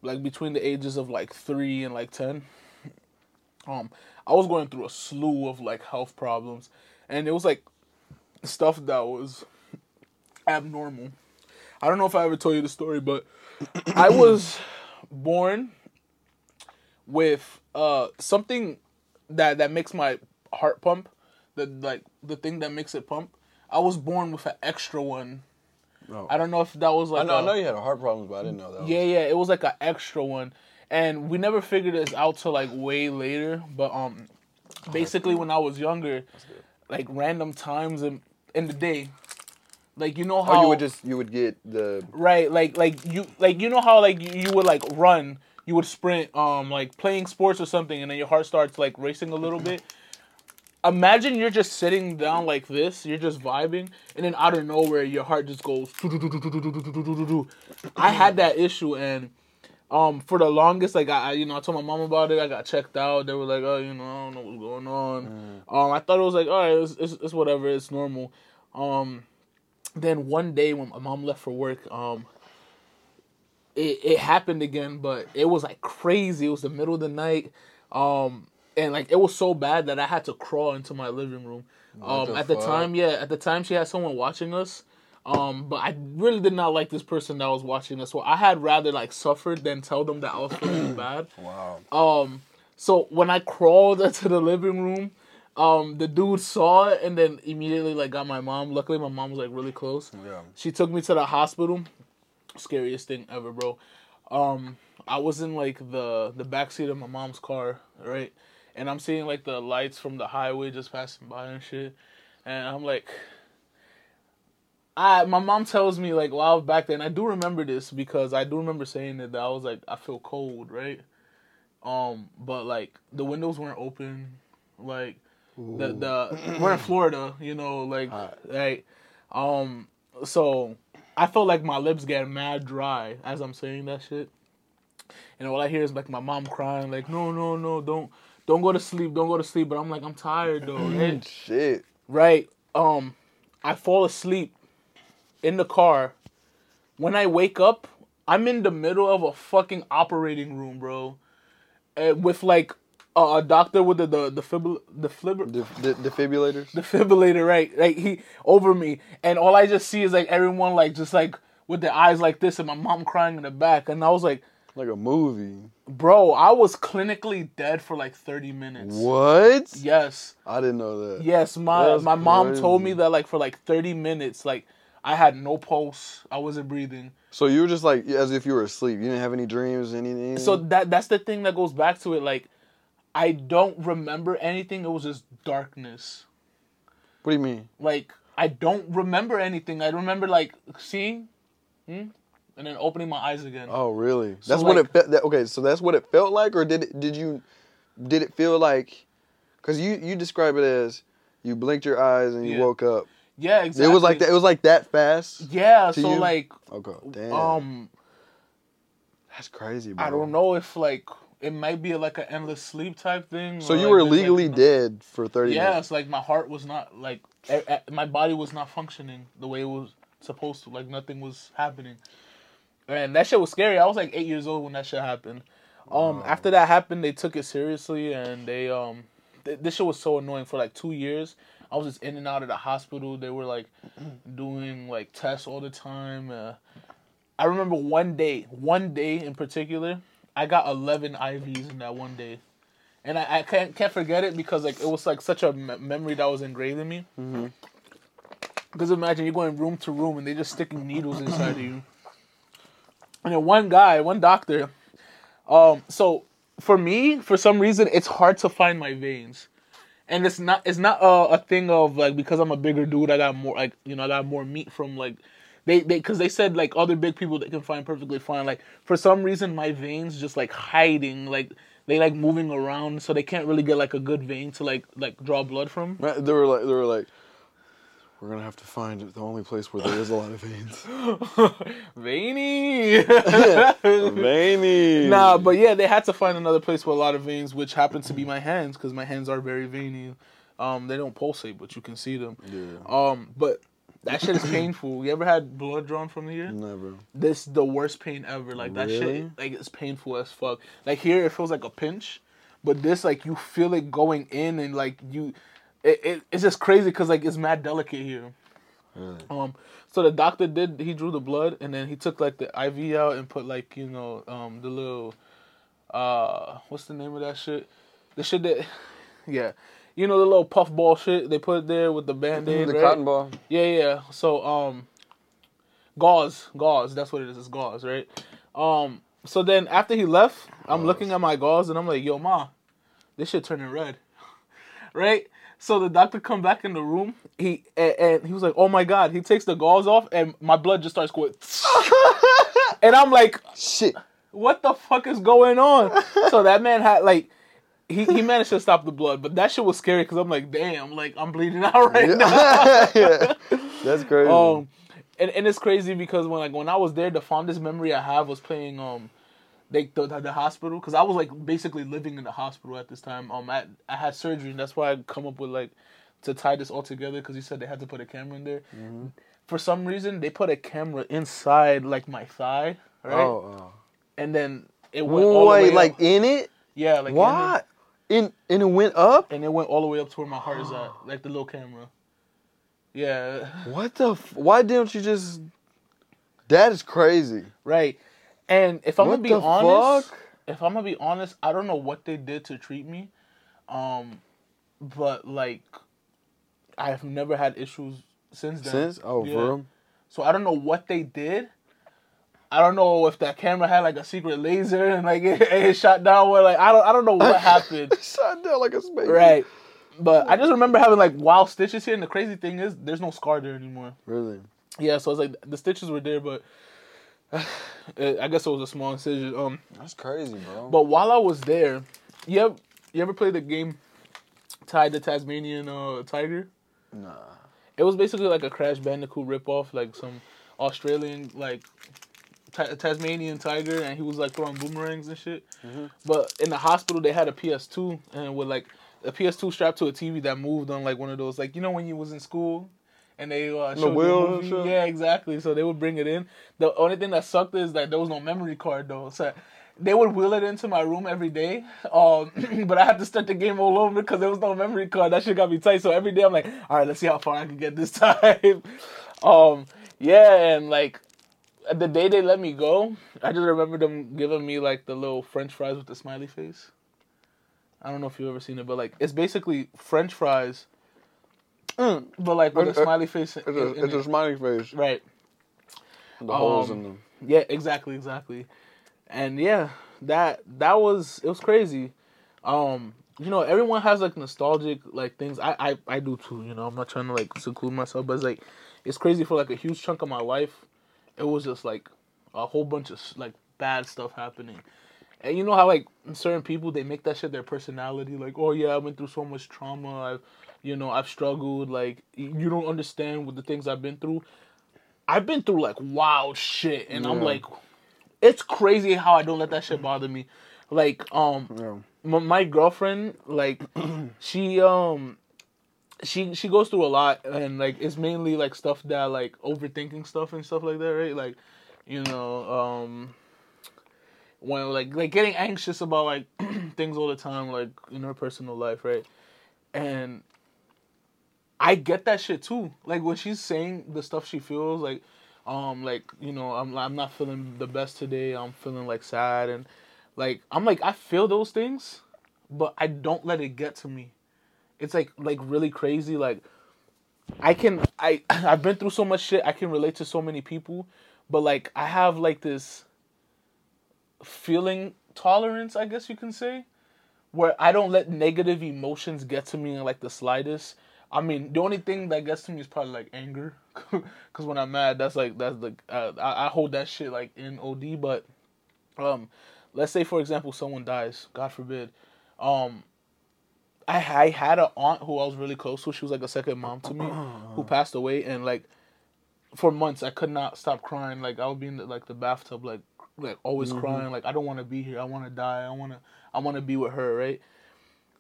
like between the ages of like 3 and like 10. I was going through a slew of, like, health problems. And it was, like, stuff that was abnormal. I don't know if I ever told you the story, but I was born with something that makes my heart pump. The thing that makes it pump. I was born with an extra one. Oh. I don't know if that was, like, I know you had a heart problem, but I didn't know that. Yeah, it was, like, an extra one. And we never figured this out till like way later, but basically when I was younger, like random times in the day, like you know how you would get the right like you know how like you would like run, you would sprint, like playing sports or something, and then your heart starts like racing a little bit. Imagine you're just sitting down like this, you're just vibing, and then out of nowhere your heart just goes. I had that issue and. For the longest, like, I told my mom about it. I got checked out. They were like, oh, I don't know what's going on. I thought it was like, all right, it's whatever. It's normal. Then one day when my mom left for work, it happened again, but it was, like, crazy. It was the middle of the night. And, like, it was so bad that I had to crawl into my living room. At the time, she had someone watching us. But I really did not like this person that was watching us. Well, I had rather like suffered than tell them that I was feeling bad. Wow. So when I crawled into the living room, the dude saw it and then immediately like got my mom. Luckily, my mom was like really close. Yeah. She took me to the hospital. Scariest thing ever, bro. I was in like the backseat of my mom's car, right? And I'm seeing like the lights from the highway just passing by and shit. And I'm like. My mom tells me, like, while I was back then, I do remember this because I do remember saying that I was like, I feel cold, right? But, like, the windows weren't open. Like, the we're in Florida, you know, like, right. Like, so I felt like my lips got mad dry as I'm saying that shit. And all I hear is, like, my mom crying, like, no, don't go to sleep. But I'm like, I'm tired, though. Right? Shit. Right. I fall asleep. In the car, when I wake up, I'm in the middle of a fucking operating room, bro. With like a doctor with the defibrillator, right? Like he over me, and all I just see is like everyone like just like with their eyes like this, and my mom crying in the back, and I was like a movie, bro. I was clinically dead for like 30 minutes. What? Yes. I didn't know that. Yes, my mom told me that like for like 30 minutes, like. I had no pulse. I wasn't breathing. So you were just like as if you were asleep. You didn't have any dreams, anything. So that's the thing that goes back to it. Like, I don't remember anything. It was just darkness. What do you mean? Like I don't remember anything. I remember like seeing, and then opening my eyes again. Oh, really? So that's like, what it felt. Okay, so that's what it felt like, or did it feel like? Because you describe it as you blinked your eyes and you woke up. Yeah, exactly. It was like that. It was like that fast. Yeah. So you? Like, okay, damn. That's crazy, bro. I don't know if like it might be like an endless sleep type thing. So you were legally dead for 30 minutes. Yeah, it's like my heart was not like my body was not functioning the way it was supposed to. Like nothing was happening, and that shit was scary. I was like 8 years old when that shit happened. Wow. After that happened, they took it seriously, and they this shit was so annoying for like 2 years. I was just in and out of the hospital. They were like doing like tests all the time. I remember one day in particular, I got 11 IVs in that one day. And I can't forget it because like it was like such a memory that was engraved in me. Mm-hmm. Because imagine you're going room to room and they're just sticking needles inside of you. And then one doctor, so for me, for some reason, it's hard to find my veins. And it's not a thing of like, because I'm a bigger dude, I got more like, you know, I got more meat from like... Because they said, like, other big people that can find perfectly fine. Like, for some reason, my veins just, like, hiding. Like, they, like, moving around, so they can't really get, like, a good vein to, like draw blood from. They were like, we're going to have to find the only place where there is a lot of veins. Veiny! Veiny! Nah, but, yeah, they had to find another place with a lot of veins, which happened to be my hands, because my hands are very veiny. They don't pulsate, but you can see them. Yeah. But... that shit is painful. You ever had blood drawn from here? Never. This is the worst pain ever. Like, that really? Shit, like, it's painful as fuck. Like, here, it feels like a pinch. But this, like, you feel it going in and, like, you... It's just crazy because, like, it's mad delicate here. Really? So the doctor he drew the blood and then he took, like, the IV out and put, like, you know, the little... what's the name of that shit? The shit that... yeah. You know the little puffball shit they put there with the Band-Aid, the right? Cotton ball. Yeah. So, gauze. That's what it is. It's gauze, right? So then after he left, I'm looking at my gauze and I'm like, yo, ma, this shit turning red, right? So the doctor come back in the room. He was like, oh my god. He takes the gauze off and my blood just starts going. And I'm like, shit. What the fuck is going on? So that man had like. He managed to stop the blood, but that shit was scary because I'm like, damn, like, I'm bleeding out right now. Yeah. That's crazy. And it's crazy because when I was there, the fondest memory I have was playing the hospital because I was like basically living in the hospital at this time. I had surgery and that's why I come up with like to tie this all together because you said they had to put a camera in there. Mm-hmm. For some reason, they put a camera inside like my thigh, right? Oh. And then it went all the way up. Like in it? Yeah, like why? And it went up? And it went all the way up to where my heart is at. Like the little camera. Yeah. What the... why didn't you just... That is crazy. Right. And if I'm going to be honest... Fuck? If I'm going to be honest, I don't know what they did to treat me. But, like... I've never had issues since then. Since? Oh, yeah. For real? So I don't know what they did. I don't know if that camera had like a secret laser and like it shot down where like I don't know what happened. It shot down like a space. Right. But I just remember having like wild stitches here and the crazy thing is there's no scar there anymore. Really? Yeah, so it's like the stitches were there but I guess it was a small incision. That's crazy, bro. But while I was there, you ever played the game Tied the Tasmanian Tiger? Nah. It was basically like a Crash Bandicoot ripoff, like some Australian like Tasmanian Tiger, and he was like throwing boomerangs and shit. Mm-hmm. But in the hospital, they had a PS2 and with like a PS2 strapped to a TV that moved on like one of those, like you know when you was in school and they showed the movie? Show. Yeah, exactly. So they would bring it in. The only thing that sucked is that there was no memory card though, so they would wheel it into my room every day. But I had to start the game all over because there was no memory card. That shit got me tight. So every day I'm like, all right, let's see how far I can get this time. Yeah, and like. The day they let me go, I just remember them giving me, like, the little French fries with the smiley face. I don't know if you've ever seen it, but, like, it's basically French fries, but, like, with a smiley face. It's a smiley face. Right. The holes in them. Yeah, exactly. And, yeah, that was... It was crazy. You know, everyone has, like, nostalgic, like, things. I do, too, you know. I'm not trying to, like, seclude myself, but it's, like, it's crazy for, like, a huge chunk of my life. It was just like a whole bunch of like bad stuff happening. And you know how like certain people, they make that shit their personality. Like, oh yeah, I went through so much trauma. I've struggled. Like, you don't understand what the things I've been through. I've been through like wild shit, and yeah. I'm like, it's crazy how I don't let that shit bother me. Like, my girlfriend, like, she goes through a lot, and like it's mainly like stuff that like overthinking stuff and stuff like that, right? Like, when like getting anxious about like things all the time, like in her personal life, right? And I get that shit too. Like when she's saying the stuff she feels, I'm not feeling the best today. I'm feeling like sad, and like I'm like, I feel those things, but I don't let it get to me. It's like really crazy. Like I've been through so much shit. I can relate to so many people, but like I have like this feeling tolerance, I guess you can say, where I don't let negative emotions get to me in like the slightest. I mean, the only thing that gets to me is probably, like, anger. Because when I'm mad, I hold that shit, like, in OD. But, let's say, for example, someone dies. God forbid. I had an aunt who I was really close to. She was, like, a second mom to me who passed away. And, like, for months, I could not stop crying. Like, I would be in, the bathtub, like always crying. Like, I don't want to be here. I want to die. I want to be with her, right?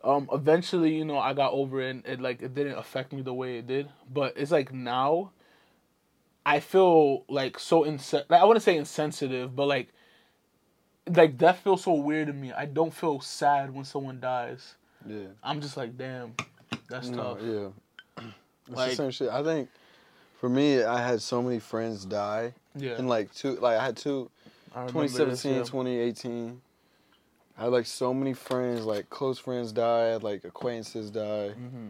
Eventually, I got over it, and it didn't affect me the way it did. But it's like now, I feel like so I wouldn't say insensitive, but like that feels so weird to me. I don't feel sad when someone dies. Yeah, I'm just like, damn, that's tough. Yeah, it's the same shit. I think for me, I had so many friends die. Yeah, and I had two, 2017, 2018. I had, so many friends, close friends died, acquaintances died. Mm-hmm.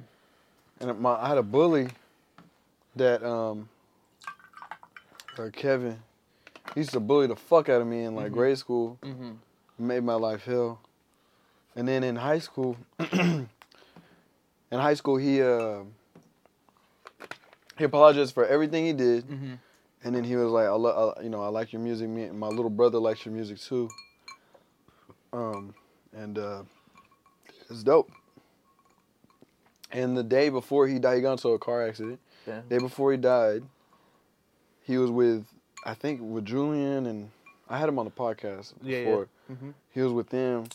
And I had a bully that, Kevin, he used to bully the fuck out of me in, grade school. Mm-hmm. Made my life hell. And then in high school, he apologized for everything he did. Mm-hmm. And then he was like, I like your music. Me and my little brother likes your music, too. It's dope. And the day before he died, he got into a car accident. Yeah. The day before he died, he was with Julian, and I had him on the podcast before. Yeah. Mm-hmm. He was with them,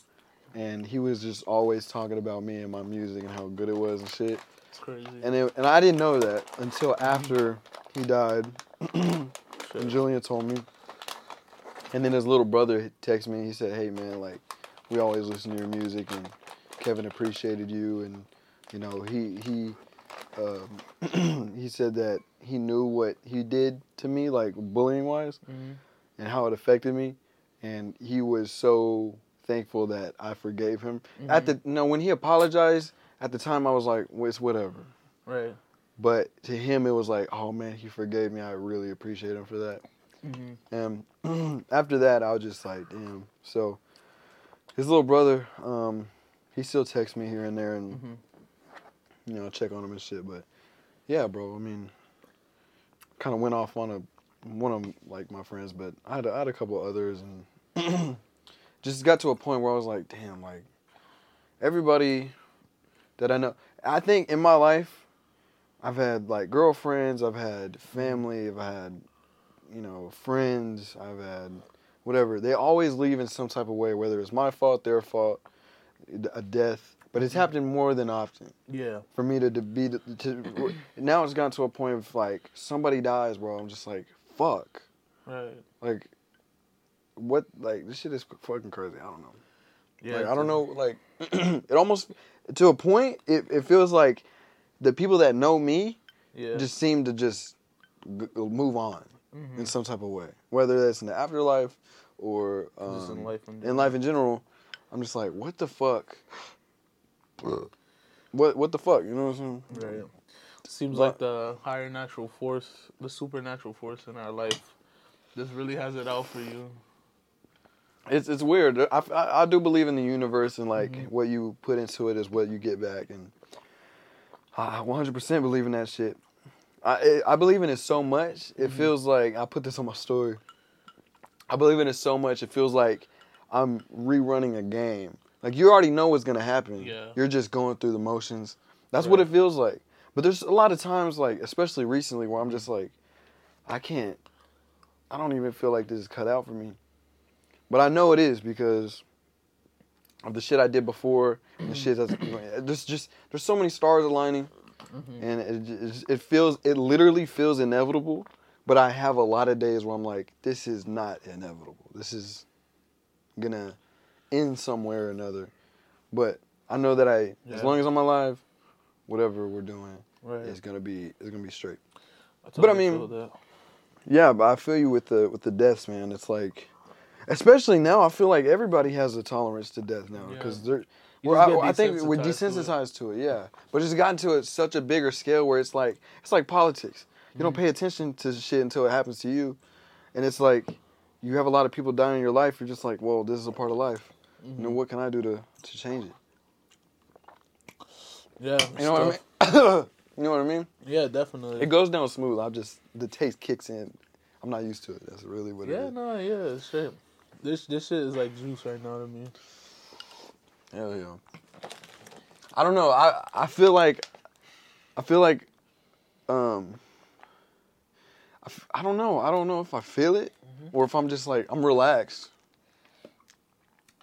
and he was just always talking about me and my music and how good it was and shit. It's crazy. And I didn't know that until after he died. Sure. And Julian told me. And then his little brother texted me, and he said, hey, man, we always listen to your music, and Kevin appreciated you, and, he said that he knew what he did to me, bullying-wise, and how it affected me, and he was so thankful that I forgave him. Mm-hmm. When he apologized, at the time I was like, well, it's whatever. Right. But to him, it was like, oh, man, he forgave me. I really appreciate him for that. Mm-hmm. And after that, I was just like, damn. So his little brother, he still texts me here and there, and check on him and shit. But yeah, bro, I mean, kind of went off on one of my friends, but I had a couple others, and just got to a point where I was like, damn, everybody that I know. I think in my life, I've had girlfriends, I've had family, I've had friends, I've had whatever. They always leave in some type of way, whether it's my fault, their fault, a death. But it's happened more than often. Yeah. For me to be now it's gotten to a point of somebody dies, bro. I'm just like, fuck. Right. What? This shit is fucking crazy. I don't know. Yeah. I don't know. It almost to a point. It feels like the people that know me just seem to just move on. Mm-hmm. In some type of way, whether that's in the afterlife or just in life in general, I'm just like, what the fuck? What the fuck? You know what I'm saying? Right. Seems like the higher natural force, the supernatural force in our life, just really has it out for you. It's weird. I do believe in the universe, and what you put into it is what you get back, and I 100% believe in that shit. I believe in it so much, it feels like I put this on my story. I believe in it so much, it feels like I'm rerunning a game. Like, you already know what's going to happen. Yeah. You're just going through the motions. That's what it feels like. But there's a lot of times, like, especially recently, where I'm just like, I don't even feel like this is cut out for me. But I know it is because of the shit I did before. And the shit that's there's so many stars aligning. Mm-hmm. And it literally feels inevitable. But I have a lot of days where I'm like, this is not inevitable. This is going to end somewhere or another. But I know that as long as I'm alive, whatever we're doing, it's gonna be straight. But I feel you with the deaths, man. It's like, especially now, I feel like everybody has a tolerance to death now because I think we're desensitized to it. Yeah, but it's gotten to such a bigger scale where it's like politics. You don't pay attention to shit until it happens to you, and it's like you have a lot of people dying in your life. You're just like, well, this is a part of life. Mm-hmm. You know, what can I do to change it? Yeah, you know what I mean? You know what I mean? Yeah, definitely. It goes down smooth. The taste kicks in. I'm not used to it. That's really what it is. Shit. This shit is like juice right now to me. Hell yeah. I don't know. I don't know. I don't know if I feel it or if I'm just like I'm relaxed.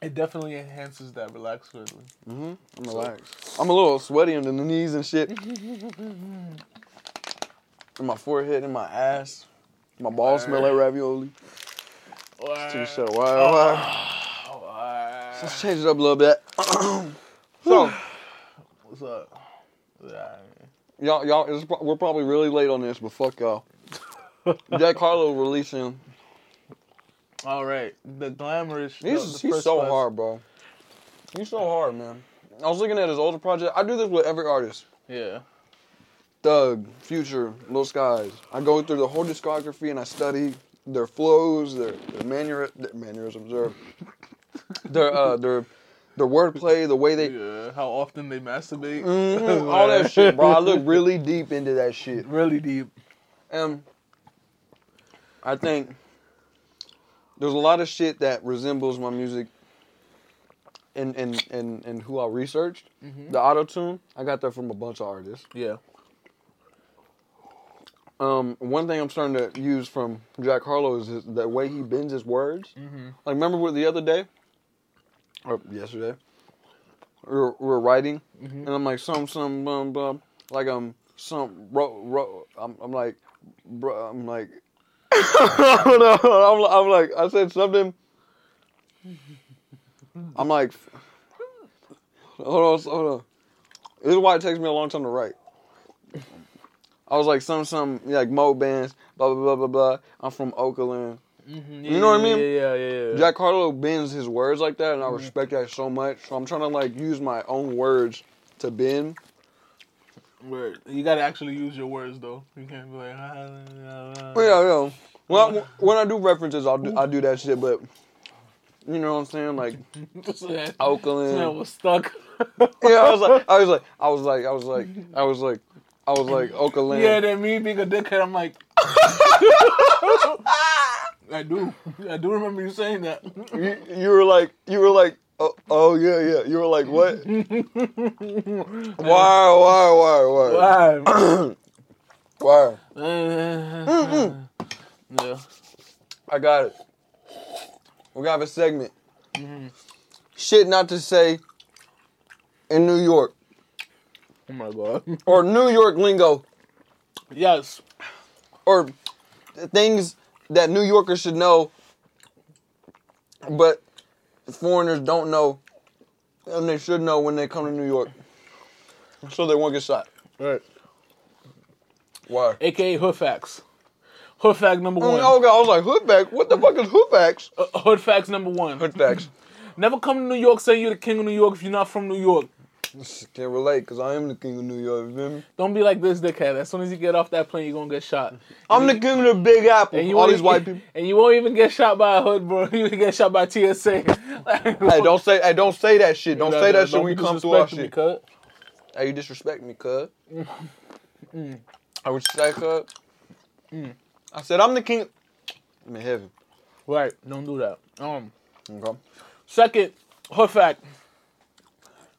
It definitely enhances that relaxed feeling. Mm-hmm. I'm relaxed. I'm a little sweaty under the knees and shit. In my forehead, in my ass. My balls smell like ravioli. Why? Let's change it up a little bit. So, what's up? Y'all, we're probably really late on this, but fuck y'all. Jack Harlow releasing. All right, the glamorous. He's so hard, bro. He's so hard, man. I was looking at his older project. I do this with every artist. Yeah. Thug, Future, Lil Skies. I go through the whole discography and I study their flows, their mannerisms, their wordplay, the way they how often they masturbate, all that shit, bro. I look really deep into that shit. Really deep. And I think there's a lot of shit that resembles my music and who I researched. Mm-hmm. The auto-tune, I got that from a bunch of artists. Yeah. One thing I'm starting to use from Jack Harlow is the way he bends his words. Mm-hmm. Like, remember the other day, or yesterday, we were writing, and I'm like, some, bum, bum. Like, some, ro, I'm like, I'm like, I said something. I'm like, hold on. This is why it takes me a long time to write. I was like, some, like Mo Bands, blah, blah, blah, blah, blah. I'm from Oakland. Mm-hmm. You know what I mean? Yeah. Jack Harlow bends his words like that, and I respect that so much. So I'm trying to, like, use my own words to bend. Word. You gotta actually use your words though. You can't be like, yeah. When I do references, I do that shit. But you know what I'm saying, like Oakland. I was stuck. I was like Oakland. Yeah, that me being a dickhead. I'm like, I do remember you saying that. You were like. Oh, yeah. You were like, what? Why? Why? Yeah. I got it. We got a segment. Mm-hmm. Shit not to say in New York. Oh, my God. Or New York lingo. Yes. Or things that New Yorkers should know, but foreigners don't know, and they should know when they come to New York, so they won't get shot. Right. Why? AKA hood facts. Hood fact number one. Oh, God, I was like, hood fact? What the fuck is hood facts? Hood facts number one. Hood facts. Never come to New York saying you're the king of New York if you're not from New York. Can't relate, because I am the king of New York, you feel me? Don't be like this dickhead. As soon as you get off that plane, you're going to get shot. I'm the king of the Big Apple, all these white people. And you won't even get shot by a hood, bro. You get shot by TSA. Hey, don't say that shit. Don't say that shit when you come through our shit. Hey, you disrespect me, cuz. I would say, cuz. I said, I'm the king. I'm in heaven. Right, don't do that. Okay. Second, her fact,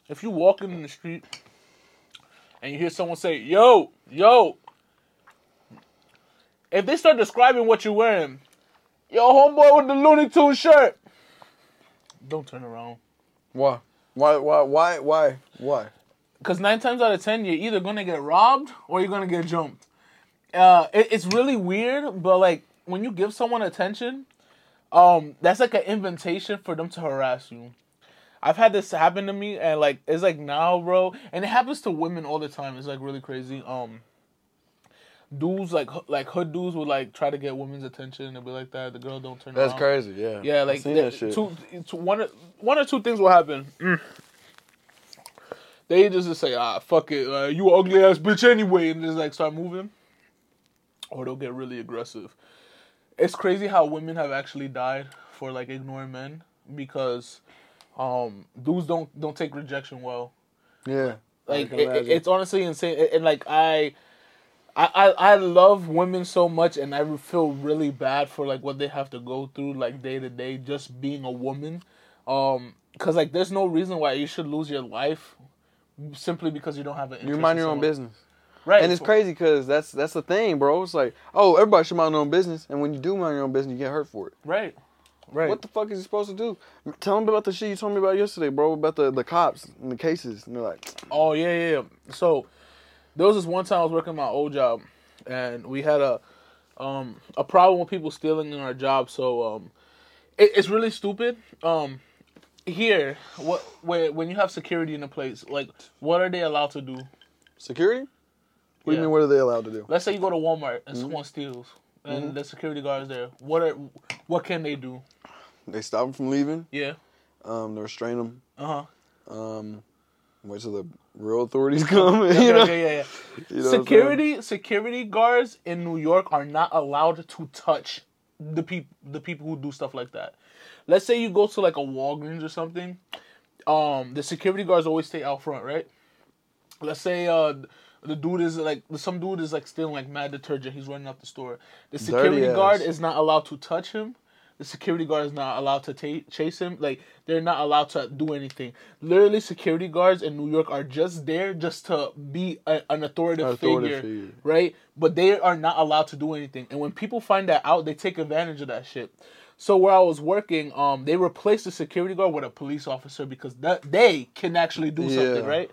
if you walking in the street and you hear someone say, yo, yo, if they start describing what you're wearing, yo, homeboy with the Looney Tunes shirt, don't turn around. Why? Why? Because 9 times out of 10, you're either going to get robbed or you're going to get jumped. It's really weird, but, like, when you give someone attention, that's, like, an invitation for them to harass you. I've had this happen to me, and, like, it's, like, now, bro. And it happens to women all the time. It's, like, really crazy. Dudes, like hood dudes would, like, try to get women's attention and be like that. The girl don't turn around. That's crazy, yeah. Yeah, like, one or two things will happen. They just say, ah, fuck it, you ugly ass bitch anyway, and just, like, start moving. Or they'll get really aggressive. It's crazy how women have actually died for, like, ignoring men because dudes don't take rejection well. Yeah. Like, it's honestly insane. And, like, I love women so much, and I feel really bad for, like, what they have to go through, like, day to day, just being a woman. Because, like, there's no reason why you should lose your life simply because you don't have an interest. You mind your own business. Right. And it's crazy because that's the thing, bro. It's like, oh, everybody should mind their own business. And when you do mind your own business, you get hurt for it. Right. Right. What the fuck is you supposed to do? Tell them about the shit you told me about yesterday, bro, about the cops and the cases. And they're like... Oh, yeah. So, there was this one time I was working at my old job. And we had a problem with people stealing in our job. So, it's really stupid. Here, when you have security in a place, like, what are they allowed to do? Security? What do you mean, what are they allowed to do? Let's say you go to Walmart and someone steals, and the security guard is there. What can they do? They stop them from leaving. Yeah. They restrain them. Uh-huh. Wait till the real authorities come. You know security guards in New York are not allowed to touch the people who do stuff like that. Let's say you go to, like, a Walgreens or something. The security guards always stay out front, right? Let's say... The dude is, like, some dude is, like, stealing, like, mad detergent. He's running out the store. The security guard is not allowed to touch him. The security guard is not allowed to chase him. Like, they're not allowed to do anything. Literally, security guards in New York are just there just to be an authoritative figure, right? But they are not allowed to do anything. And when people find that out, they take advantage of that shit. So where I was working, they replaced the security guard with a police officer because they can actually do something, right?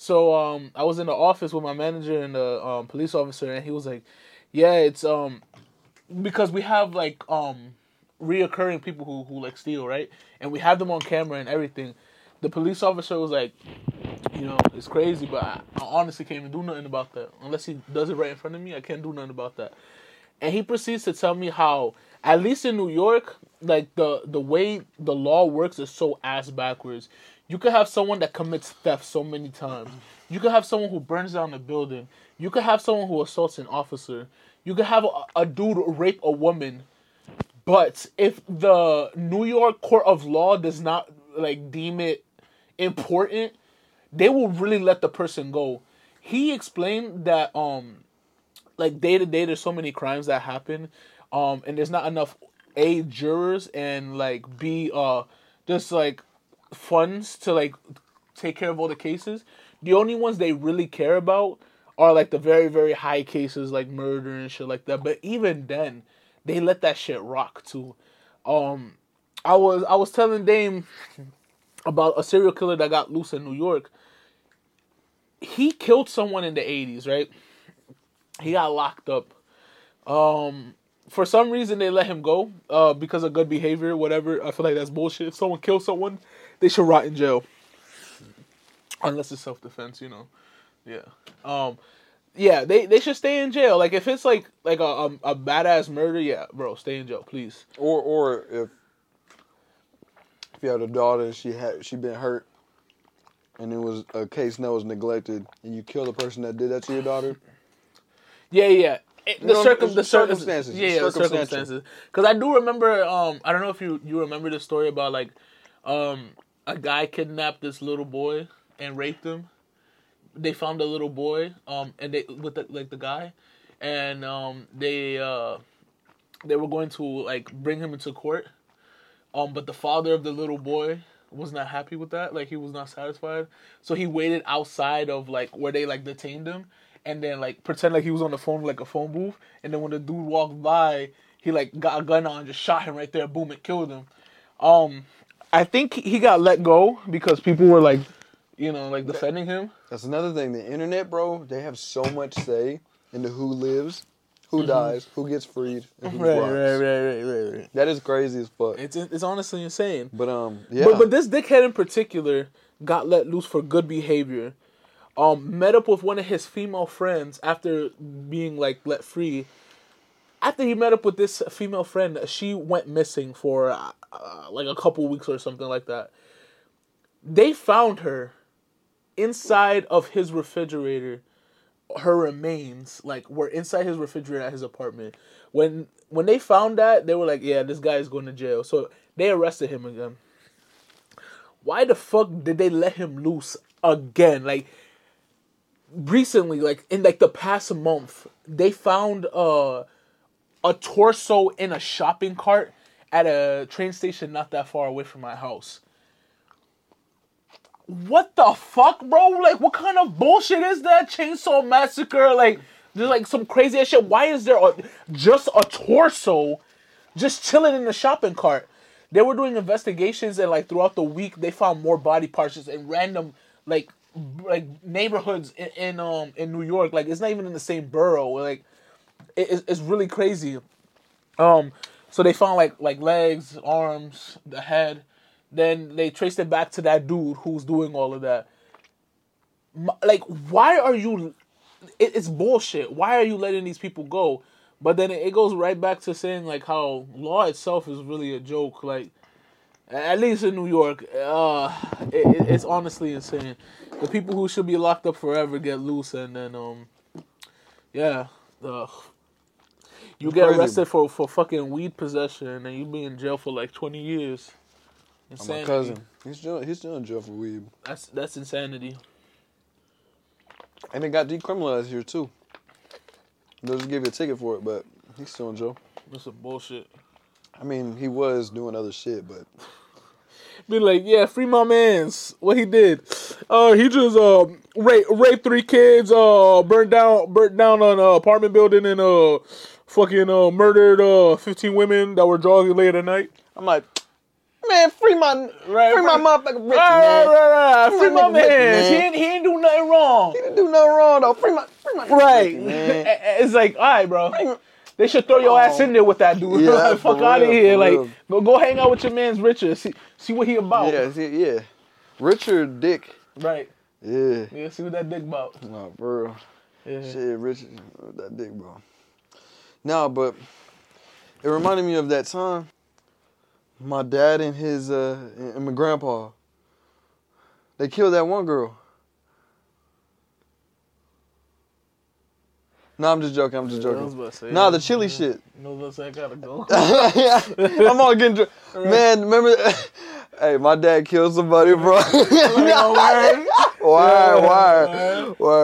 So, I was in the office with my manager and the police officer, and he was like, yeah, it's, because we have, like, reoccurring people who like, steal, right? And we have them on camera and everything. The police officer was like, you know, it's crazy, but I honestly can't even do nothing about that. Unless he does it right in front of me, I can't do nothing about that. And he proceeds to tell me how, at least in New York, like, the way the law works is so ass backwards. You could have someone that commits theft so many times. You could have someone who burns down a building. You could have someone who assaults an officer. You could have a dude rape a woman. But if the New York court of law does not, like, deem it important, they will really let the person go. He explained that, like, day to day, there's so many crimes that happen, and there's not enough A, jurors, and, like, B, just, like, funds to, like, take care of all the cases. The only ones they really care about are, like, the very, very high cases, like murder and shit like that. But even then, they let that shit rock too. I was telling Dame about a serial killer that got loose in New York. He killed someone in the 80s, right? He got locked up. For some reason, they let him go because of good behavior, whatever. I feel like that's bullshit. If someone kills someone, they should rot in jail. Unless it's self-defense, you know. Yeah. They should stay in jail. Like, if it's, like a badass murder, yeah, bro, stay in jail, please. Or if you had a daughter and she been hurt and it was a case that was neglected and you kill the person that did that to your daughter. Yeah. The circumstances. Because I do remember, I don't know if you remember the story about, like, a guy kidnapped this little boy and raped him. They found the little boy, and they with the guy, and they they were going to like bring him into court, but the father of the little boy was not happy with that. Like, he was not satisfied, so he waited outside of like where they like detained him, and then like pretend like he was on the phone, like a phone booth, and then when the dude walked by, he like got a gun on and just shot him right there. Boom, it killed him. I think he got let go because people were like, you know, like defending him. That's another thing. The internet, bro, they have so much say into who lives, who dies, who gets freed, and who rides. Right. That is crazy as fuck. It's honestly insane. But yeah. But this dickhead in particular got let loose for good behavior. Met up with one of his female friends after being like let free. After he met up with this female friend, she went missing for like a couple weeks or something like that. They found her inside of his refrigerator. Her remains, like, were inside his refrigerator at his apartment. When they found that, they were like, yeah, this guy is going to jail. So they arrested him again. Why the fuck did they let him loose again? Like, recently, like, in, like, the past month, they found a torso in a shopping cart at a train station not that far away from my house. What the fuck, bro? Like, what kind of bullshit is that? Chainsaw Massacre? Like, there's, like, some crazy ass shit. Why is there just a torso just chilling in the shopping cart? They were doing investigations, and, like, throughout the week, they found more body parts just in random, like neighborhoods in New York. Like, it's not even in the same borough. Like, it's really crazy. So they found, like legs, arms, the head. Then they traced it back to that dude who's doing all of that. Like, why are you... It's bullshit. Why are you letting these people go? But then it goes right back to saying, like, how law itself is really a joke. Like, at least in New York, it's honestly insane. The people who should be locked up forever get loose, and then, yeah. You get arrested for fucking weed possession, and you be in jail for, like, 20 years. Insanity. My cousin, he's still in jail for weed. That's insanity. And it got decriminalized here too. They'll just give you a ticket for it, but he's still in jail. That's some bullshit. I mean, he was doing other shit, but be like, yeah, free my man's. What he did? He just raped 3 kids. Burnt down an apartment building, and fucking murdered 15 women that were jogging late at night. I'm like. Man, free my motherfucking Ricky, man. Right. Free my man. He ain't do nothing wrong. He didn't do nothing wrong, though. Free my right. Ricky, man. It's like, all right, bro. They should throw your ass in there with that dude. Yeah, like, fuck out of here. Like, real. Go hang out with your man's Richard. See what he about. Yeah. Richard Dick. Right. Yeah, see what that dick about. Nah, for real. Yeah. Shit, Richard, what that dick about. Nah, but it reminded me of that time. My dad and his and my grandpa. They killed that one girl. No, I'm just joking. Nah, the chili shit. No, listen, I gotta go. I'm all getting drunk. Right. Man, remember? Hey, my dad killed somebody, bro. Why?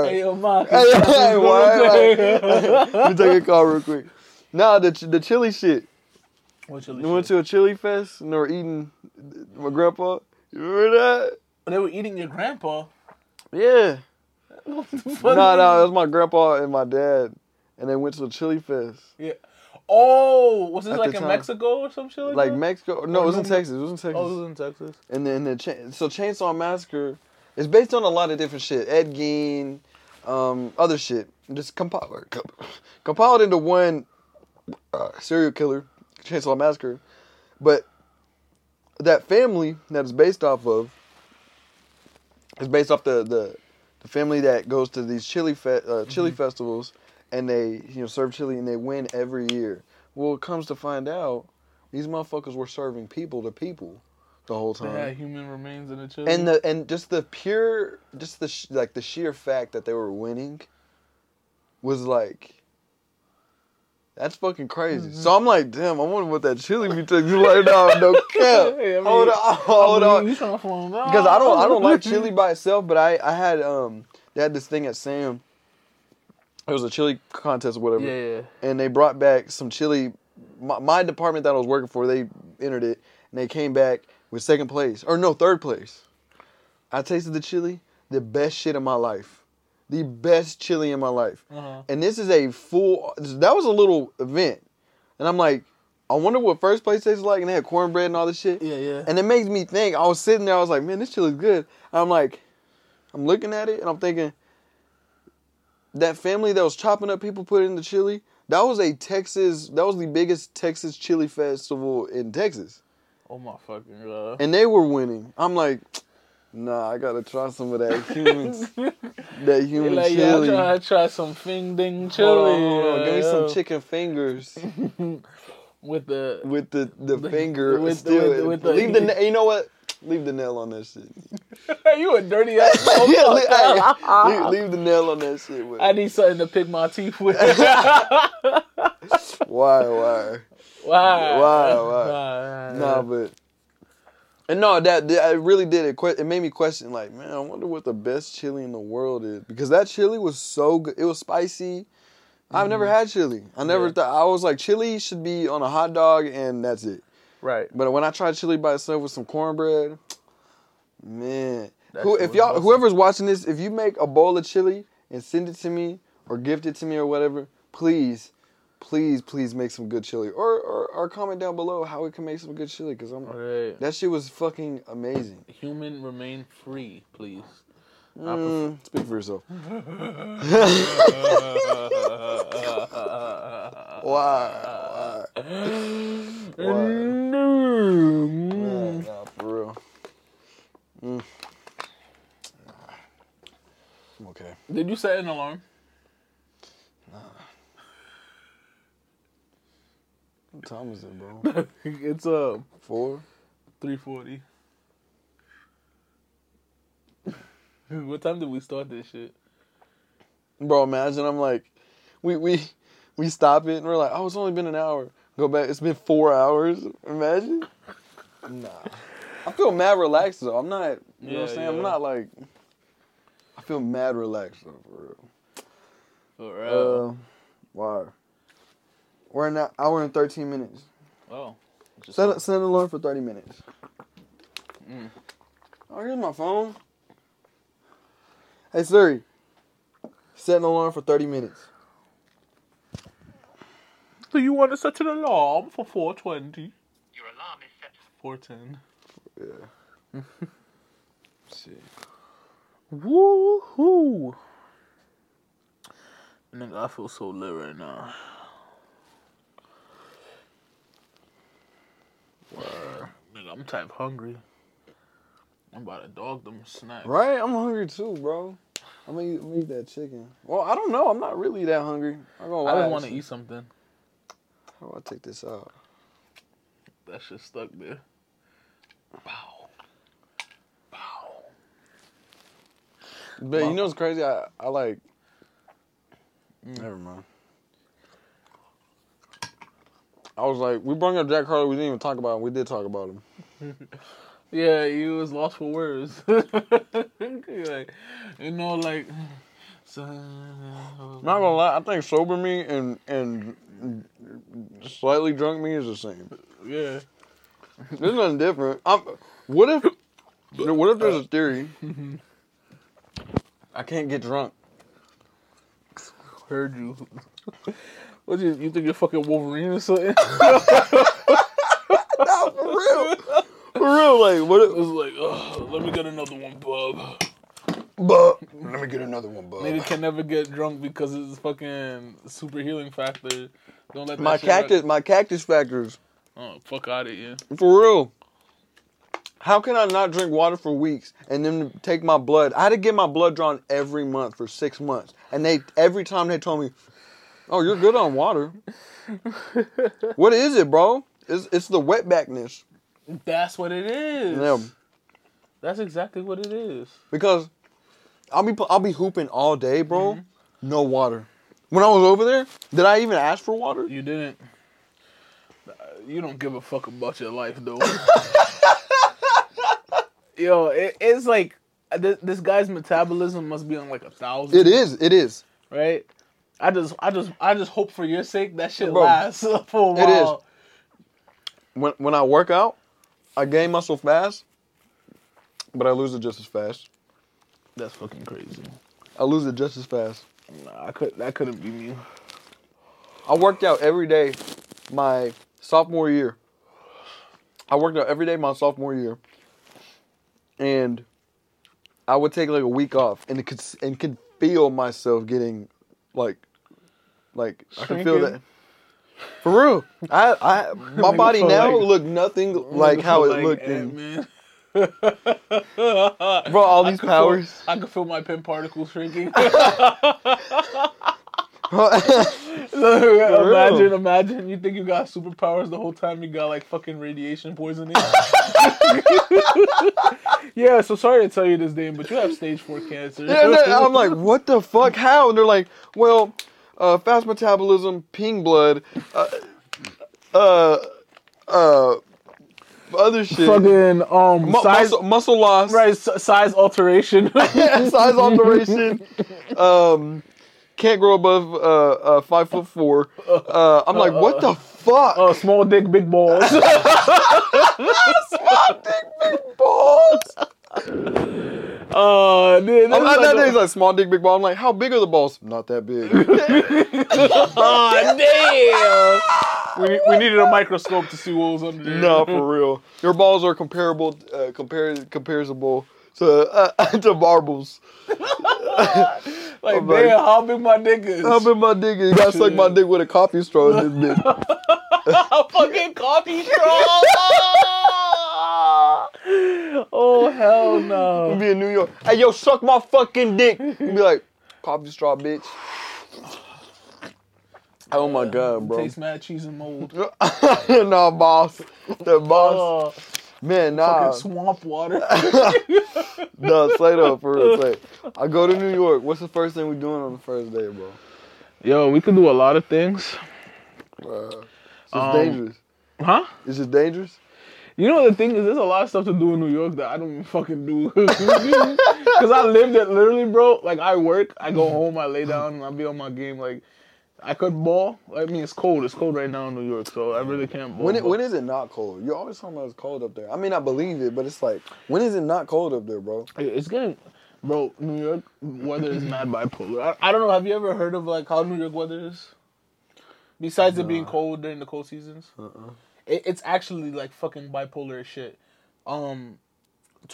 Hey, yo, Ma. Hey, why? Let me take a call real quick. Nah, the chili shit. We went to a chili fest and they were eating my grandpa. You remember that? They were eating your grandpa? Yeah. No, it was my grandpa and my dad. And they went to a chili fest. Yeah. Oh, was this like in Mexico or some shit like that? Like Mexico? No, it was in Texas. Oh, it was in Texas. And then Chainsaw Massacre is based on a lot of different shit. Ed Gein, other shit. Just compiled into one serial killer. Chainsaw Massacre, but that family that is based off of is based off the family that goes to these chili festivals, and they serve chili and they win every year. Well, it comes to find out, these motherfuckers were serving people to people the whole time. They had human remains in the chili, and just the sheer fact that they were winning was like. That's fucking crazy. Mm-hmm. So I'm like, damn, I wonder what that chili be taking. You like, no cap. Hey, hold on. Because I don't like chili by itself, but they had this thing at Sam. It was a chili contest or whatever. Yeah. And they brought back some chili my department that I was working for, they entered it, and they came back with second place. Or no, third place. I tasted the chili, the best shit in my life. The best chili in my life. Uh-huh. And this is a full, that was a little event. And I'm like, I wonder what first place tastes like. And they had cornbread and all this shit. Yeah, yeah. And it makes me think, I was sitting there, I was like, man, this chili's good. And I'm like, I'm looking at it and I'm thinking, that family that was chopping up people put in the chili, that was a Texas, that was the biggest Texas chili festival in Texas. Oh my fucking God. And they were winning. I'm like, nah, I gotta try some of that human like, chili. Yeah, I gotta try some Fing Ding chili. Hold on. Give me some chicken fingers. With the finger. You know what? Leave the nail on that shit. You a dirty ass. Leave the nail on that shit. I need something to pick my teeth with. Why? Nah, but... And no, that it really did. It made me question, like, man, I wonder what the best chili in the world is. Because that chili was so good. It was spicy. Mm-hmm. I've never had chili. I was like, chili should be on a hot dog and that's it. Right. But when I tried chili by itself with some cornbread, man. Whoever's watching this, if you make a bowl of chili and send it to me or gift it to me or whatever, please make some good chili. Or comment down below how we can make some good chili. Because that shit was fucking amazing. Human remain free, please. Speak for yourself. No. Nah, for real. I'm okay. Did you set an alarm? Nah. What time is it, bro? It's 3:40. What time did we start this shit? Bro, imagine I'm like, we stop it and we're like, oh, it's only been an hour. Go back, it's been 4 hours. Imagine. Nah. I feel mad relaxed though. I'm not, you know what I'm saying? Yeah. I'm not like, I feel mad relaxed though, for real. Why? We're in an hour and 13 minutes. Oh. Set an alarm for 30 minutes. Mm. Oh, here's my phone. Hey, Siri. Set an alarm for 30 minutes. So you want to set an alarm for 4:20? Your alarm is set for 4:10. Yeah. Shit. Woohoo! Nigga, I feel so lit right now. Nigga, I'm type hungry. I'm about to dog them snacks. Right? I'm hungry too, bro. I'm going to eat that chicken. Well, I don't know. I'm not really that hungry. I just want to eat something. How do I take this out? That shit stuck there. Wow. Wow. But you know what's crazy? I like... Never mind. I was like, we brought up Jack Harlow. We didn't even talk about him. We did talk about him. Yeah, he was lost for words. Like, you know, like... Not gonna lie, I think sober me and slightly drunk me is the same. Yeah. There's nothing different. What if there's a theory? I can't get drunk. Heard you. What you think you're fucking Wolverine or something? No, for real. For real, like, what if it was like, let me get another one, bub. Bub. Nigga can never get drunk because it's fucking super healing factor. Don't let that my cactus factors. Oh, fuck out of here. For real. How can I not drink water for weeks and then take my blood? I had to get my blood drawn every month for 6 months. And every time they told me, oh, you're good on water. What is it, bro? It's the wetbackness. That's what it is. Yeah. That's exactly what it is. Because I'll be hooping all day, bro. Mm-hmm. No water. When I was over there, did I even ask for water? You didn't. You don't give a fuck about your life, though. Yo, it's like this guy's metabolism must be on like 1,000. It is. Right? I just hope for your sake that shit lasts for a while. It is. When I work out, I gain muscle fast, but I lose it just as fast. That's fucking crazy. I lose it just as fast. Nah, that couldn't be me. I worked out every day my sophomore year. And I would take like a week off and could feel myself getting like shrinking. I could feel that. For real. I my body now look nothing like how it looked in. Bro, all these powers. I could feel my pen particles shrinking. So, imagine you think you got superpowers the whole time you got like fucking radiation poisoning. Yeah, so sorry to tell you this, Dame, but you have stage 4 cancer. Yeah, I'm like, what the fuck? How? And they're like, well, fast metabolism, pink blood, other shit. Fucking size, muscle loss. Right, size alteration. Yeah, size alteration. Can't grow above 5'4". I'm like, what the fuck? Small dick, big balls. Small dick, big balls. Dude, that thing's like small dick, big ball. I'm like, how big are the balls? Not that big. Oh, damn. We needed a microscope to see what was under there. No, for real. Your balls are comparable to marbles. Like, I'm damn, like, how big my dick is. You gotta suck my dick with a coffee straw in this bitch. A fucking coffee straw! Oh, hell no. We'll be in New York. Hey, yo, suck my fucking dick. We'll be like, coffee straw, bitch. Oh, my God, bro. Tastes mad cheese and mold. Nah, boss. The boss. Man, nah. Fucking swamp water. No, say though, for real. Say. I go to New York. What's the first thing we doing on the first day, bro? Yo, we can do a lot of things. It's dangerous. Huh? It's just dangerous? You know, the thing is, there's a lot of stuff to do in New York that I don't even fucking do. Because I live there literally, bro. Like, I work, I go home, I lay down, and I be on my game. Like, I could ball. I mean, it's cold. It's cold right now in New York, so I really can't ball. When is it not cold? You're always talking about it's cold up there. I mean, I believe it, but it's like, when is it not cold up there, bro? It's getting... Bro, New York weather is mad bipolar. I don't know. Have you ever heard of, like, how New York weather is? Besides it being cold during the cold seasons? It's actually, like, fucking bipolar as shit. 2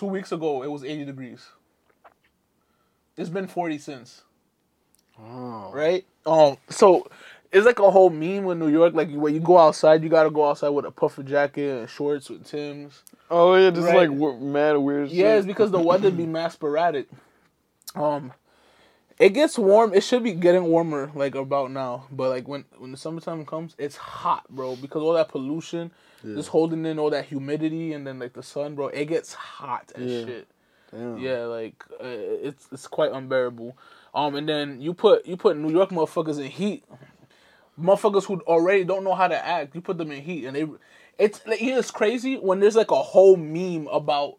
weeks ago, it was 80 degrees. It's been 40 since. Oh. Right? So, it's like a whole meme in New York, like, where you go outside, you gotta go outside with a puffer jacket and shorts with Timbs. Oh, yeah, just, right? Like, mad weird shit. Yeah, it's because the weather be mad sporadic. It gets warm. It should be getting warmer, like, about now. But, like, when the summertime comes, it's hot, bro. Because all that pollution, just holding in all that humidity, and then, like, the sun, bro. It gets hot and shit. Damn. Yeah, like, it's quite unbearable. And then you put New York motherfuckers in heat. Motherfuckers who already don't know how to act, you put them in heat. And it's crazy when there's, like, a whole meme about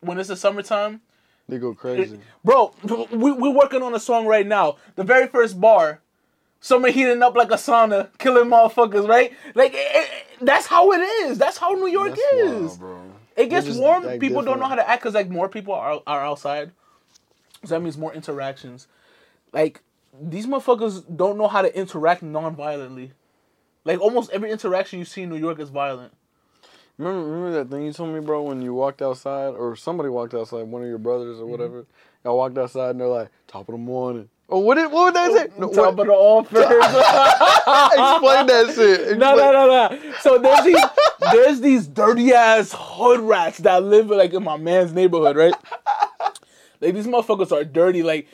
when it's the summertime. They go crazy. Bro, we're working on a song right now. The very first bar, summer heating up like a sauna, killing motherfuckers, right? Like, that's how it is. That's how New York is. Wild, bro. It gets warm. People don't know how to act because, like, more people are outside. So that means more interactions. Like, these motherfuckers don't know how to interact non-violently. Like, almost every interaction you see in New York is violent. Remember that thing you told me, bro, when you walked outside, or somebody walked outside, one of your brothers or whatever. Y'all walked outside and they're like, top of the morning. Oh, what would they say? No, top of the office. Explain that shit. No. So there's these dirty-ass hood rats that live, like, in my man's neighborhood, right? Like, these motherfuckers are dirty. Like,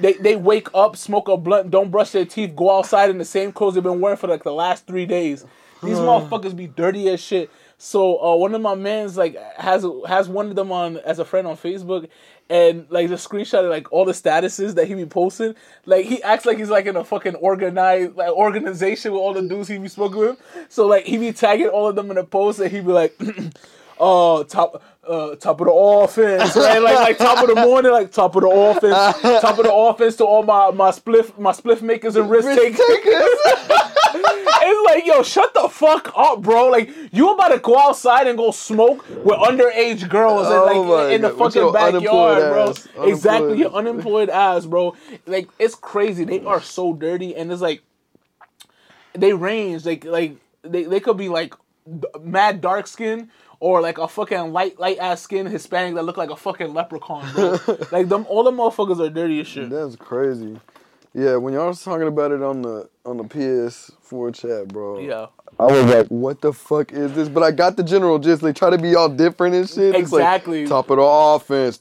they wake up, smoke a blunt, don't brush their teeth, go outside in the same clothes they've been wearing for, like, the last 3 days. These motherfuckers be dirty as shit. So, one of my mans, like, has one of them on as a friend on Facebook, and, like, the screenshot of, like, all the statuses that he be posting. Like, he acts like he's, like, in a fucking organized, like, organization with all the dudes he be smoking with. So, like, he be tagging all of them in a post, and he be like... top of the offense, right? Like top of the morning, like top of the offense, top of the offense to all my spliff makers and risk takers. It's like, yo, shut the fuck up, bro. Like, you about to go outside and go smoke with underage girls in the fucking backyard, bro. Unemployed. Exactly, your unemployed ass, bro. Like, it's crazy. They are so dirty, and it's like they range. Like they could be like mad dark skin or like a fucking light ass skin Hispanic that look like a fucking leprechaun, bro. Like them, all the motherfuckers are dirty as shit. That's crazy. Yeah, when y'all was talking about it on the PS4 chat, bro. Yeah. I was like, what the fuck is this? But I got the general gist. They try to be all different and shit. Exactly. It's like, top of the offense.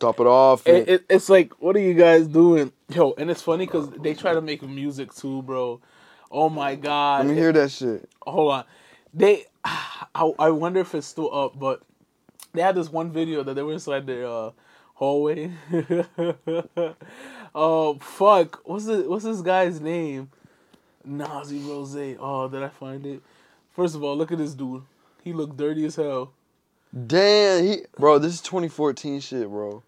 It's like, what are you guys doing? Yo, and it's funny because they try to make music too, bro. Oh, my God. Let me hear that shit. Hold on. I wonder if it's still up, but they had this one video that they were inside their hallway. Oh, fuck. What's this guy's name? Nazi Rose. Oh, did I find it? First of all, look at this dude. He looked dirty as hell. Damn. Bro, this is 2014 shit, bro.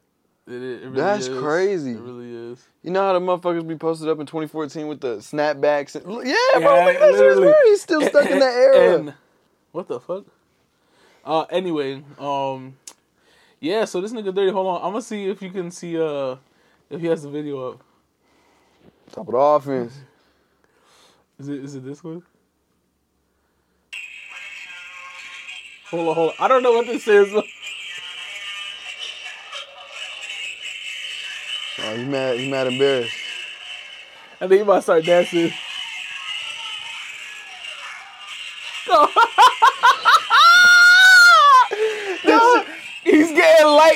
It really That's is. Crazy. It really is. You know how the motherfuckers be posted up in 2014 with the snapbacks? And, yeah, bro. Like, that's weird. He's still stuck in that era. And, what the fuck? Anyway, yeah, so this nigga dirty. Hold on. I'm going to see if you can see... If he has the video up. Top of the offense. Is it this one? Hold on. I don't know what this is. Oh, he's mad embarrassed. I think he might start dancing.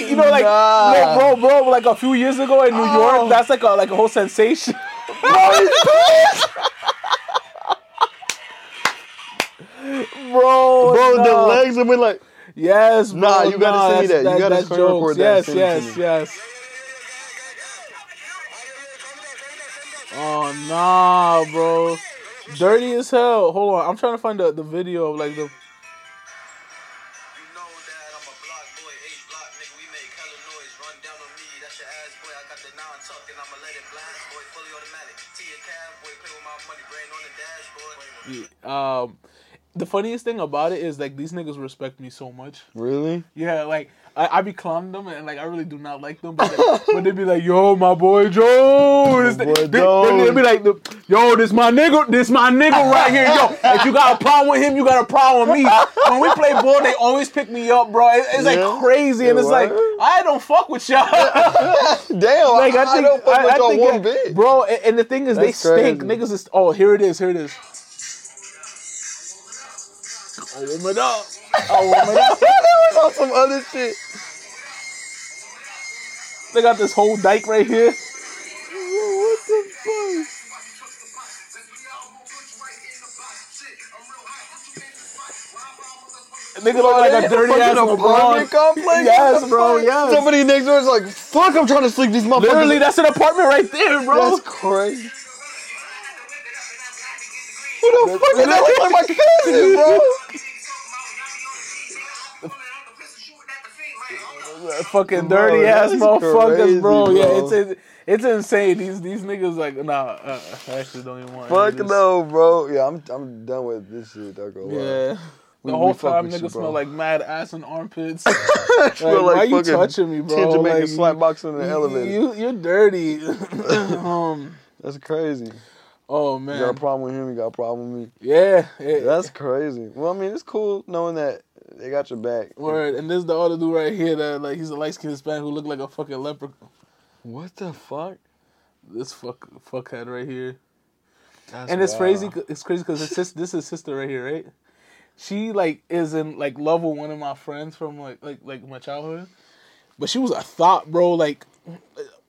You know, like bro, like a few years ago in New York, that's like a whole sensation. bro, no. The legs have been like, yes, bro. Nah, you gotta see that. You gotta screen record that. Yes. Oh nah, bro, dirty as hell. Hold on, I'm trying to find the video of like the. The funniest thing about it is like these niggas respect me so much. Really? Yeah, like I be clowning them and like I really do not like them, but, like, but they be like, "Yo, my boy Joe," they be like, "Yo, this my nigga right here, yo. If you got a problem with him, you got a problem with me." When we play ball, they always pick me up, bro. It's like crazy, and it's like I don't fuck with y'all. Damn, like I don't fuck with y'all one bit, bro. And the thing is, that's they stink. Crazy. Niggas is here it is. I warm it up. They was on some other shit. They got this whole dike right here. What the fuck? Nigga look like a dirty ass LeBron. Yes, bro, yes. Somebody next door is like, fuck, I'm trying to sleep these motherfuckers. Literally, that's an apartment right there, bro. That's crazy. Who the fuck is that? Look like my cousin, bro. Fucking dirty ass motherfuckers, crazy, bro. Yeah, it's insane. These niggas like nah. I actually don't even want. Fuck no, bro. Yeah, I'm done with this shit. Don't go. Yeah, the whole time niggas smell like mad ass and armpits. Like, why are you touching me, bro? Jamaican like, slapbox in the elevator. You're dirty. That's crazy. Oh man, you got a problem with him. You got a problem with me. Yeah, that's crazy. Well, I mean, it's cool knowing that. They got your back. Word. And this is the other dude right here that like he's a light-skinned Hispanic who looked like a fucking leprechaun. What the fuck? This fuckhead right here. That's and it's wild. Crazy. It's crazy because this is sister right here, right? She like is in like love with one of my friends from like my childhood, but she was a thought, bro. Like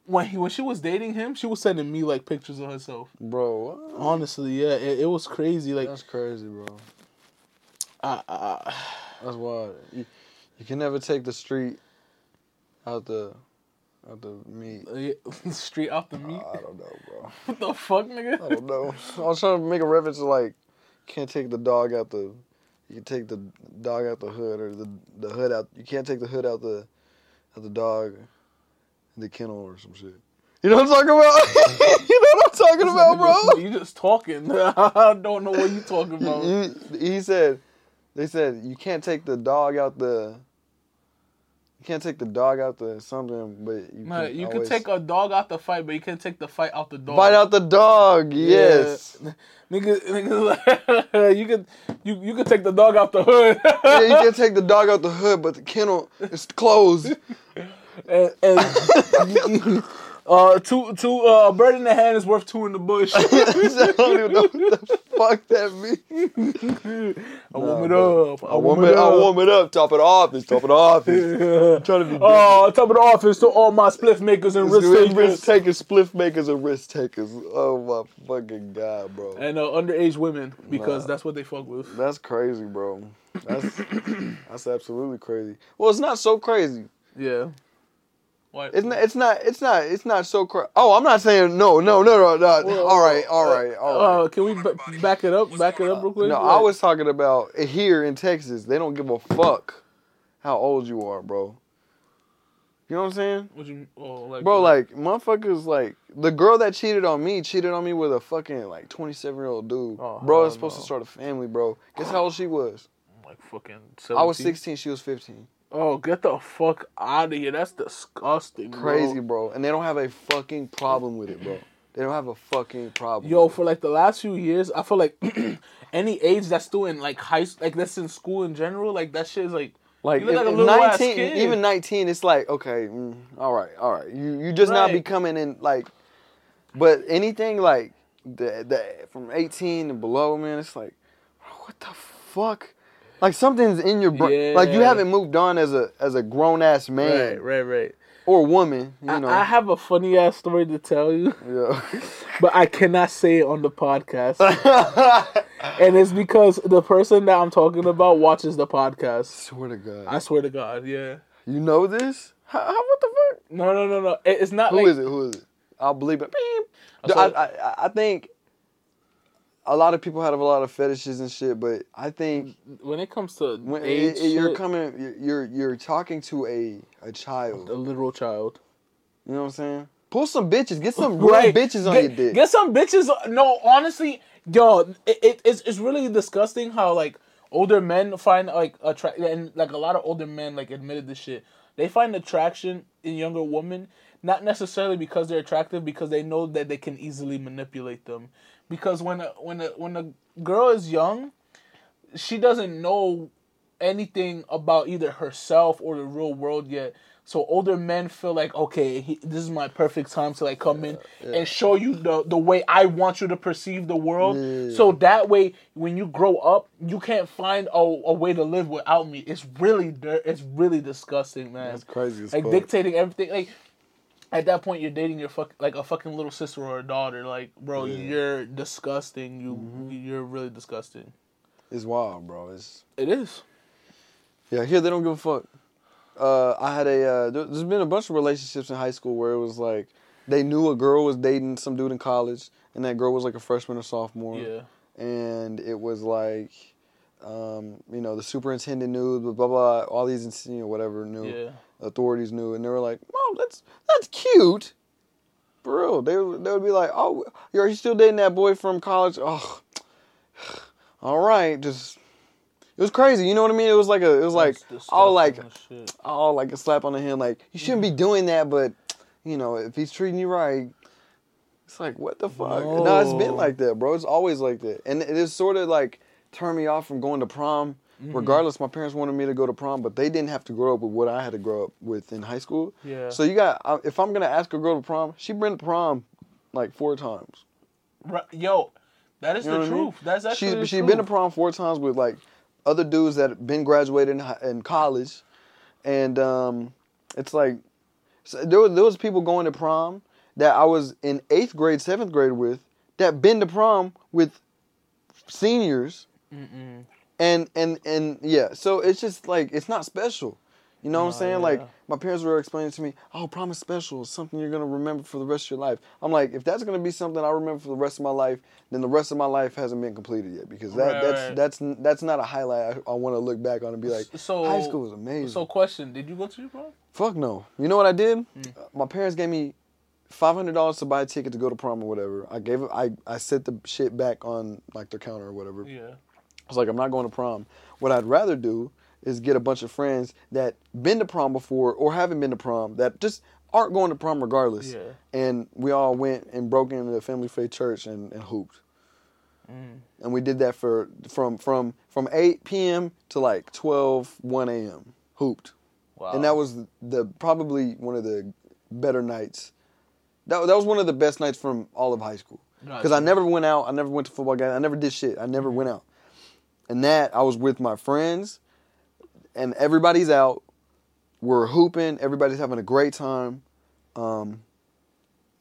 when she was dating him, she was sending me like pictures of herself, bro. What? Honestly, yeah, it was crazy. Like that's crazy, bro. That's wild. You can never take the street out the meat. Street out the meat? I don't know, bro. What the fuck, nigga? I don't know. I was trying to make a reference to, like, can't take the dog out the You can take the dog out the hood, or the hood out. You can't take the hood out the dog in the kennel or some shit. You know what I'm talking about? You know what I'm talking about, bro? You just talking. I don't know what you talking about. He said, they said, you can't take the dog out the... You can't take the dog out the something, but you man, can you always... can take a dog out the fight, but you can't take the fight out the dog. Fight out the dog, yes. Yeah. Nigga, you can take the dog out the hood. Yeah, you can take the dog out the hood, but the kennel is closed. And a bird in the hand is worth two in the bush. I don't even know what the fuck that means. I warm it up. Top of the office. I'm trying to be top of the office to all my spliff makers and risk takers. Oh my fucking God, bro. And underage women, because that's what they fuck with. That's crazy, bro. That's absolutely crazy. Well, it's not so crazy. Yeah. What? It's not so crazy. Oh, I'm not saying no. Well, all right. Can we back it up real quick? No, I was talking about here in Texas. They don't give a fuck how old you are, bro. You know what I'm saying? Like motherfuckers, like the girl that cheated on me with a fucking like 27-year-old dude. Oh, bro, it's supposed to start a family, bro. Guess how old she was? Like fucking 17. I was 16, she was 15. Oh, get the fuck out of here. That's disgusting, bro. Crazy, bro. And they don't have a fucking problem with it, bro. They don't have a fucking problem. Yo, for like the last few years, I feel like any age that's still in like high school, like that's in school in general, like that shit is like... Like, you look like a little 19, ass kid. Even 19, it's like, okay, all right. You just right. Not becoming in like... But anything like the from 18 and below, man, it's like, what the fuck? Like, something's in your brain. Yeah. Like, you haven't moved on as a grown-ass man. Right. Or woman, you know. I have a funny-ass story to tell you. Yeah. But I cannot say it on the podcast. And it's because the person that I'm talking about watches the podcast. I swear to God, yeah. You know this? How what the fuck? No. It's not like... Who is it? I'll believe it. I think... A lot of people have a lot of fetishes and shit, but I think when it comes to age, you're talking to a child, a literal child. You know what I'm saying? Pull some bitches, get some right. Bitches on your dick. Get some bitches. No, honestly, yo, it's really disgusting how like older men find like attraction, and like a lot of older men like admitted this shit. They find attraction in younger women, not necessarily because they're attractive, because they know that they can easily manipulate them. Because when a girl is young, she doesn't know anything about either herself or the real world yet. So older men feel like, okay, this is my perfect time to like come in and show you the way I want you to perceive the world. Yeah. So that way, when you grow up, you can't find a way to live without me. It's really disgusting, man. That's crazy. Like dictating everything. Like at that point, you're dating your fucking little sister or a daughter. Like, bro, You're disgusting. You're really disgusting. It's wild, bro. It is. Yeah, here they don't give a fuck. I had there's been a bunch of relationships in high school where it was like they knew a girl was dating some dude in college, and that girl was like a freshman or sophomore. Yeah. And it was like, you know, the superintendent knew, blah blah, all these, you know, whatever knew, authorities knew, and they were like, "Mom, that's cute." For real, they would be like, "Oh, are you still dating that boy from college?" Oh, all right, just. It was crazy, you know what I mean? It was like a slap on the hand, like you shouldn't be doing that, but you know, if he's treating you right, it's like what the fuck? No, it's been like that, bro. It's always like that. And it sort of like turned me off from going to prom. Mm-hmm. Regardless, my parents wanted me to go to prom, but they didn't have to grow up with what I had to grow up with in high school. Yeah. So if I'm gonna ask a girl to prom, she been to prom like 4 times. Right. Yo, that is the truth. I mean? That's actually the truth. She's been to prom 4 times with like other dudes that have been graduated in college, and it's like so there was people going to prom that I was in 7th grade with that been to prom with seniors. Mm-mm. And yeah, so it's just like it's not special. You know what I'm saying? Yeah. Like, my parents were explaining to me, oh, Promise Special, something you're going to remember for the rest of your life. I'm like, if that's going to be something I remember for the rest of my life, then the rest of my life hasn't been completed yet. Because that's not a highlight I want to look back on and be like, so, high school was amazing. So, question, did you go to your prom? Fuck no. You know what I did? My parents gave me $500 to buy a ticket to go to prom or whatever. I gave it, I set the shit back on, like, their counter or whatever. Yeah. I was like, I'm not going to prom. What I'd rather do is get a bunch of friends that been to prom before or haven't been to prom that just aren't going to prom regardless. Yeah. And we all went and broke into the Family Faith Church and hooped. Mm. And we did that for from 8 p.m. to like 12, 1 a.m. Hooped. Wow. And that was the probably one of the better nights. That was one of the best nights from all of high school. Because I never went out. I never went to football games. I never did shit. I never went out. And that, I was with my friends. And everybody's out. We're hooping. Everybody's having a great time. We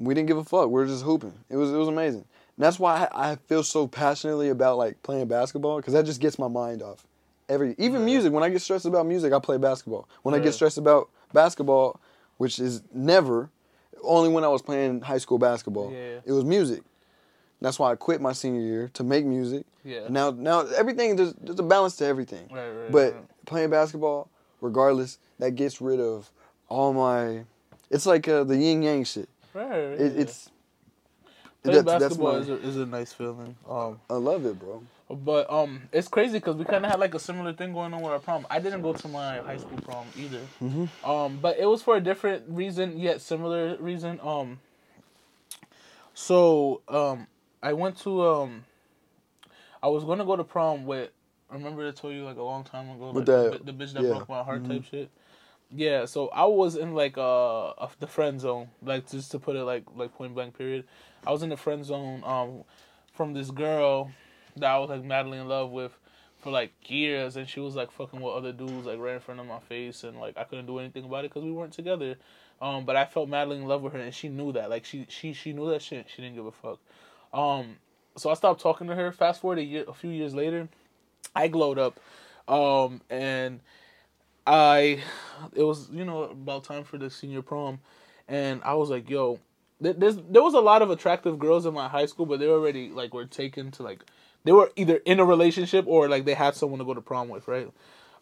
didn't give a fuck. We were just hooping. It was amazing. And that's why I feel so passionately about, like, playing basketball, because that just gets my mind off. Even music. When I get stressed about music, I play basketball. When I get stressed about basketball, which is never, only when I was playing high school basketball, it was music. And that's why I quit my senior year to make music. Yeah. Now everything, there's a balance to everything. Right, but playing basketball, regardless, that gets rid of all my... It's like the yin-yang shit. Right. It's... Playing basketball is a nice feeling. I love it, bro. But it's crazy because we kind of had like a similar thing going on with our prom. I didn't go to my high school prom either. Mm-hmm. But it was for a different reason, yet similar reason. I went to... I was going to go to prom with... Remember I told you, like, a long time ago, like, the bitch that broke my heart type shit? Yeah, so I was in, like, the friend zone. Like, just to put it, like point blank, period. I was in the friend zone from this girl that I was, like, madly in love with for, like, years. And she was, like, fucking with other dudes, like, right in front of my face. And, like, I couldn't do anything about it because we weren't together. But I felt madly in love with her, and she knew that. Like, she knew that shit. She didn't give a fuck. So I stopped talking to her. Fast forward a few years later, I glowed up, and it was, you know, about time for the senior prom, and I was like, yo, there was a lot of attractive girls in my high school, but they already, like, were taken to, like, they were either in a relationship or, like, they had someone to go to prom with, right?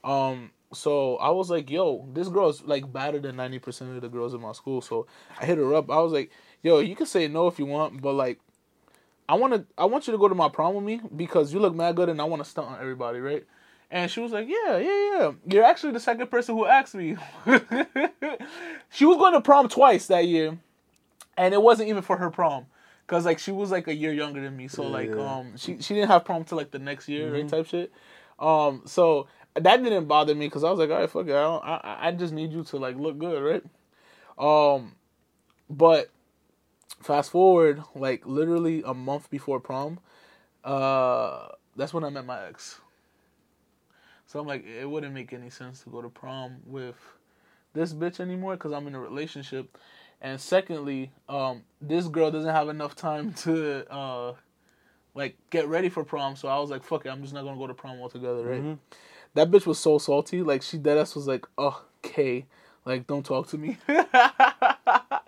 So I was like, yo, this girl's, like, better than 90% of the girls in my school, so I hit her up. I was like, yo, you can say no if you want, but, like, I want you to go to my prom with me because you look mad good and I want to stunt on everybody, right? And she was like, yeah. You're actually the second person who asked me. She was going to prom twice that year, and it wasn't even for her prom because, like, she was, like, a year younger than me. So, like, she didn't have prom till, like, the next year, right, type shit. So that didn't bother me because I was like, all right, fuck it. I just need you to, like, look good, right? But... Fast forward, like, literally a month before prom, that's when I met my ex. So I'm like, it wouldn't make any sense to go to prom with this bitch anymore because I'm in a relationship. And secondly, this girl doesn't have enough time to, like, get ready for prom. So I was like, fuck it, I'm just not going to go to prom altogether, right? Mm-hmm. That bitch was so salty. Like, she deadass was like, okay, like, don't talk to me.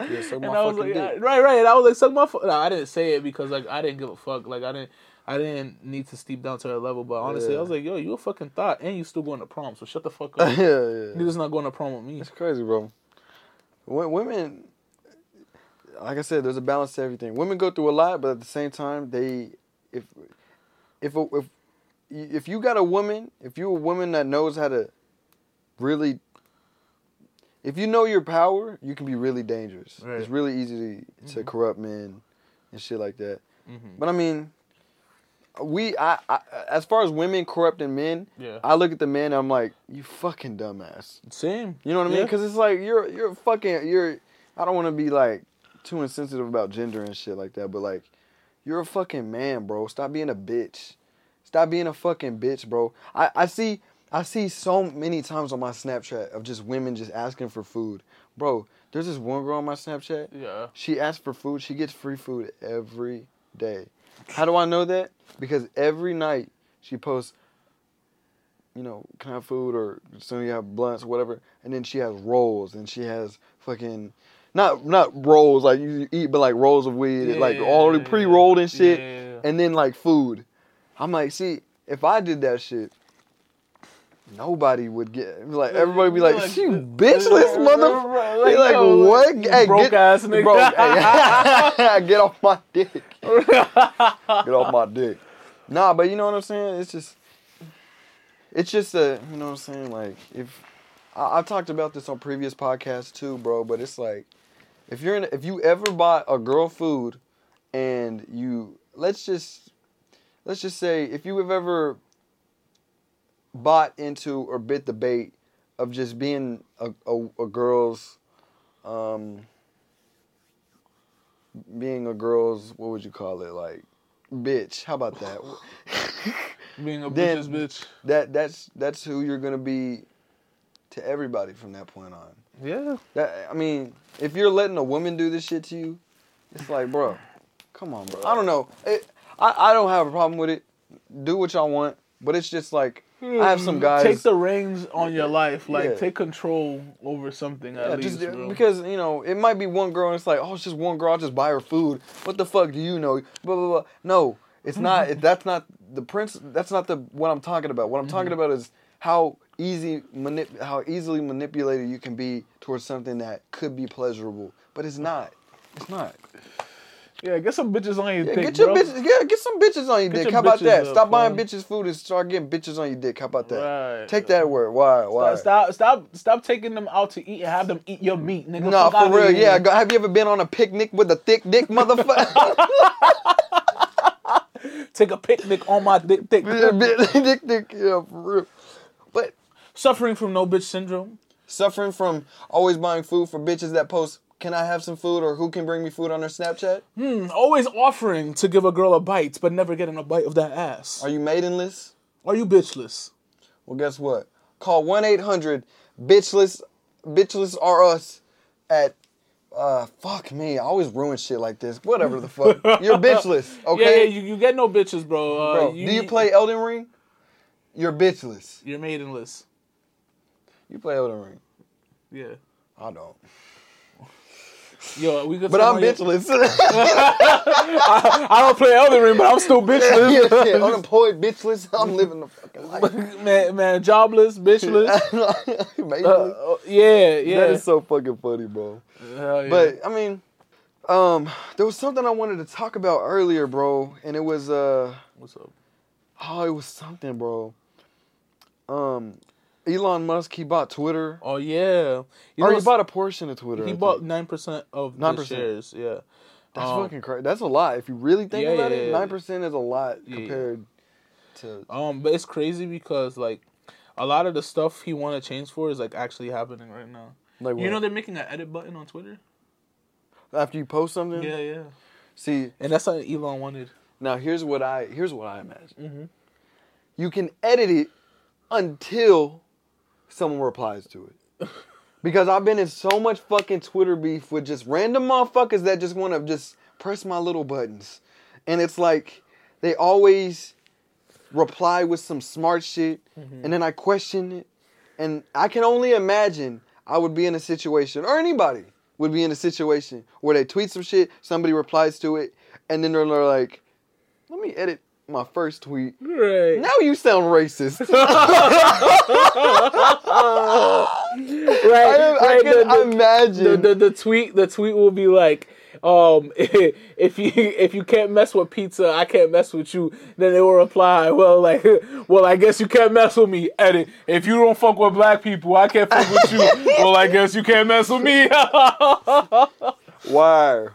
Yeah, suck my and I was like, dick. Right. And I was like, suck my fuck. No, I didn't say it because, like, I didn't give a fuck. Like, I didn't need to steep down to her level. But honestly, I was like, yo, you a fucking thought, and you still going to prom, so shut the fuck up. Yeah. You just not going to prom with me. It's crazy, bro. Women, like I said, there's a balance to everything. Women go through a lot, but at the same time, they if you got a woman, if you're a woman that knows how to really. If you know your power, you can be really dangerous. Right. It's really easy to corrupt men and shit like that. Mm-hmm. But I mean, I as far as women corrupting men, I look at the men and I'm like, you fucking dumbass. Same. You know what I mean? Because it's like, you're I don't want to be like too insensitive about gender and shit like that, but like, you're a fucking man, bro. Stop being a bitch. Stop being a fucking bitch, bro. I see so many times on my Snapchat of just women just asking for food. Bro, there's this one girl on my Snapchat. Yeah. She asks for food. She gets free food every day. How do I know that? Because every night she posts you know, can I have food, or some of you have blunts or whatever. And then she has rolls, and she has fucking, not rolls like you eat, but like rolls of weed, yeah, like all pre-rolled and shit, yeah. And then like food. I'm like, see, if I did that shit, nobody would get, like, everybody be like, she bitchless motherfucker. Like, what? Hey, broke ass nigga. Bro, hey, get off my dick. Get off my dick. Nah, but you know what I'm saying? It's just a, you know what I'm saying? Like, if, I've talked about this on previous podcasts too, bro, but it's like, if you ever buy a girl food and you, let's just say, if you have ever bought into or bit the bait of just being a girl's, what would you call it, like, bitch, how about that? Being a bitch's bitch. That's who you're gonna be to everybody from that point on. Yeah. I mean, if you're letting a woman do this shit to you, it's like, bro, come on, bro. I don't know. I don't have a problem with it. Do what y'all want, but it's just like, I have some guys take the reins on your life, like, yeah, take control over something at least, just, bro. Because, you know, it might be one girl and it's like, oh, it's just one girl, I'll just buy her food. What the fuck do you know? Blah blah blah. No, it's not. That's not the prince. That's not the what I'm talking about. What I'm talking about is how easily manipulated you can be towards something that could be pleasurable, but it's not. It's not. Yeah, get some bitches on your dick, bro. Yeah, get some bitches on your dick. How about that? Stop buying bitches food and start getting bitches on your dick. How about that? Right. Take that word. Why? Stop taking them out to eat and have them eat your meat, nigga. Nah, for real, yeah. Have you ever been on a picnic with a thick dick, motherfucker? Take a picnic on my dick, dick. Dick, yeah, for real. But suffering from no bitch syndrome. Suffering from always buying food for bitches that post, can I have some food, or who can bring me food on her Snapchat? Always offering to give a girl a bite, but never getting a bite of that ass. Are you maidenless? Are you bitchless? Well, guess what? Call 1-800-BITCHLESS are us at, fuck me, I always ruin shit like this. Whatever the fuck. You're bitchless, okay? Yeah, you get no bitches, bro. Do you play Elden Ring? You're bitchless. You're maidenless. You play Elden Ring? Yeah. I don't. Yo, we could. But I'm bitchless. I don't play Elden Ring, but I'm still bitchless. Yeah, unemployed, bitchless. I'm living the fucking life. Man, jobless, bitchless. Yeah. That is so fucking funny, bro. Hell yeah. But I mean, there was something I wanted to talk about earlier, bro, and it was What's up? Oh, it was something, bro. Elon Musk, he bought Twitter. Oh, yeah. He bought a portion of Twitter. He bought 9% of the shares, yeah. That's fucking crazy. That's a lot. If you really think about it, 9% is a lot compared to... But it's crazy because, like, a lot of the stuff he wanted to change for is, like, actually happening right now. Like, you know they're making an edit button on Twitter? After you post something? Yeah. See... And that's what Elon wanted. Now, here's what I imagine. Mm-hmm. You can edit it until... someone replies to it. Because I've been in so much fucking Twitter beef with just random motherfuckers that just want to just press my little buttons. And it's like, they always reply with some smart shit, and then I question it. And I can only imagine I would be in a situation, or anybody would be in a situation, where they tweet some shit, somebody replies to it, and then they're like, let me edit my first tweet. Right. Now you sound racist. I can imagine. The tweet will be like, if you can't mess with pizza, I can't mess with you. Then they will reply, well, I guess you can't mess with me. Edit. If you don't fuck with black people, I can't fuck with you. Well, I guess you can't mess with me. Why?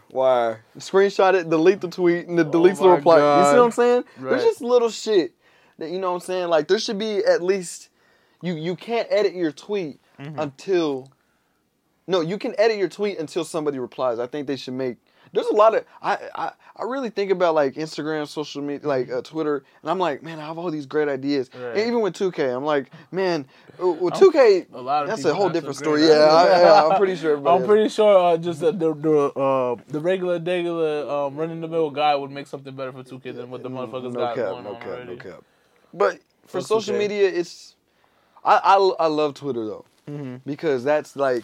Screenshot it, delete the tweet, and it deletes the reply. God. You see what I'm saying? Right. There's just little shit that, you know what I'm saying? Like, there should be at least, you can't edit your tweet you can edit your tweet until somebody replies. I think they should make, there's a lot of, I really think about, like, Instagram, social media, like, Twitter, and I'm like, man, I have all these great ideas. Right. And even with 2K, I'm like, man, with 2K, that's a whole different story. Yeah, I'm pretty sure everybody just the regular, run-in-the-mill guy would make something better for 2K than what the motherfuckers got going on already. No cap. But for social media, it's, I love Twitter, though, mm-hmm. because that's like,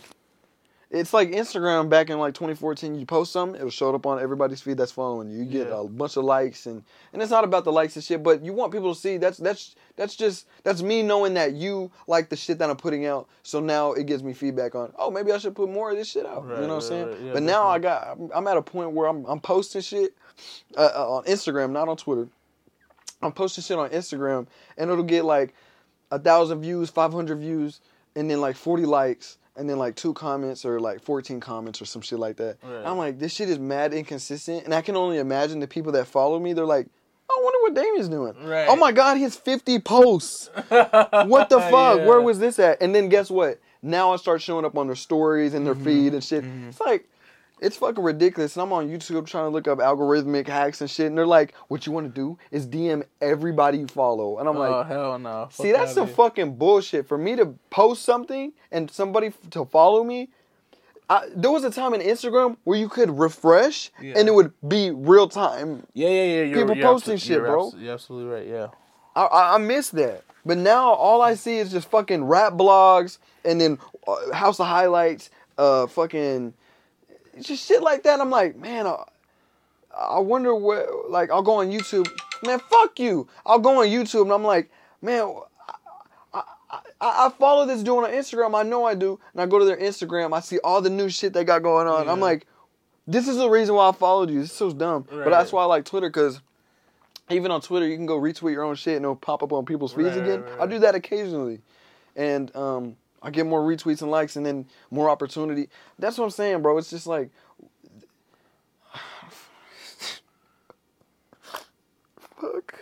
it's like Instagram back in like 2014. You post something, it'll show up on everybody's feed that's following you. You get a bunch of likes, and it's not about the likes and shit, but you want people to see that's me knowing that you like the shit that I'm putting out. So now it gives me feedback on, oh, maybe I should put more of this shit out. Right, you know what I'm saying? Right, yeah, but now I'm at a point where I'm posting shit on Instagram, not on Twitter. I'm posting shit on Instagram, and it'll get like 1,000 views, 500 views, and then like 40 likes. And then, like, 2 comments or, like, 14 comments or some shit like that. Right. I'm like, this shit is mad inconsistent. And I can only imagine the people that follow me, they're like, I wonder what Damien's doing. Right. Oh, my God, he has 50 posts. What the fuck? Yeah. Where was this at? And then guess what? Now I start showing up on their stories and their mm-hmm. feed and shit. Mm-hmm. It's like, it's fucking ridiculous. And I'm on YouTube trying to look up algorithmic hacks and shit. And they're like, what you want to do is DM everybody you follow. And I'm like, oh, hell no. See, that's some fucking bullshit. For me to post something and somebody to follow me, there was a time in Instagram where you could refresh and it would be real time. Yeah. People posting shit, bro. You're absolutely right, yeah. I miss that. But now all I see is just fucking rap blogs and then House of Highlights, fucking... just shit like that. I'm like, man, I wonder where, like, I'll go on YouTube. Man, fuck you. I'll go on YouTube and I'm like, man, I follow this dude on Instagram. I know I do. And I go to their Instagram. I see all the new shit they got going on. Yeah. I'm like, this is the reason why I followed you. This is so dumb. Right. But that's why I like Twitter, because even on Twitter, you can go retweet your own shit and it'll pop up on people's feeds again. Right. I do that occasionally. And, I get more retweets and likes and then more opportunity. That's what I'm saying, bro. It's just like... Fuck.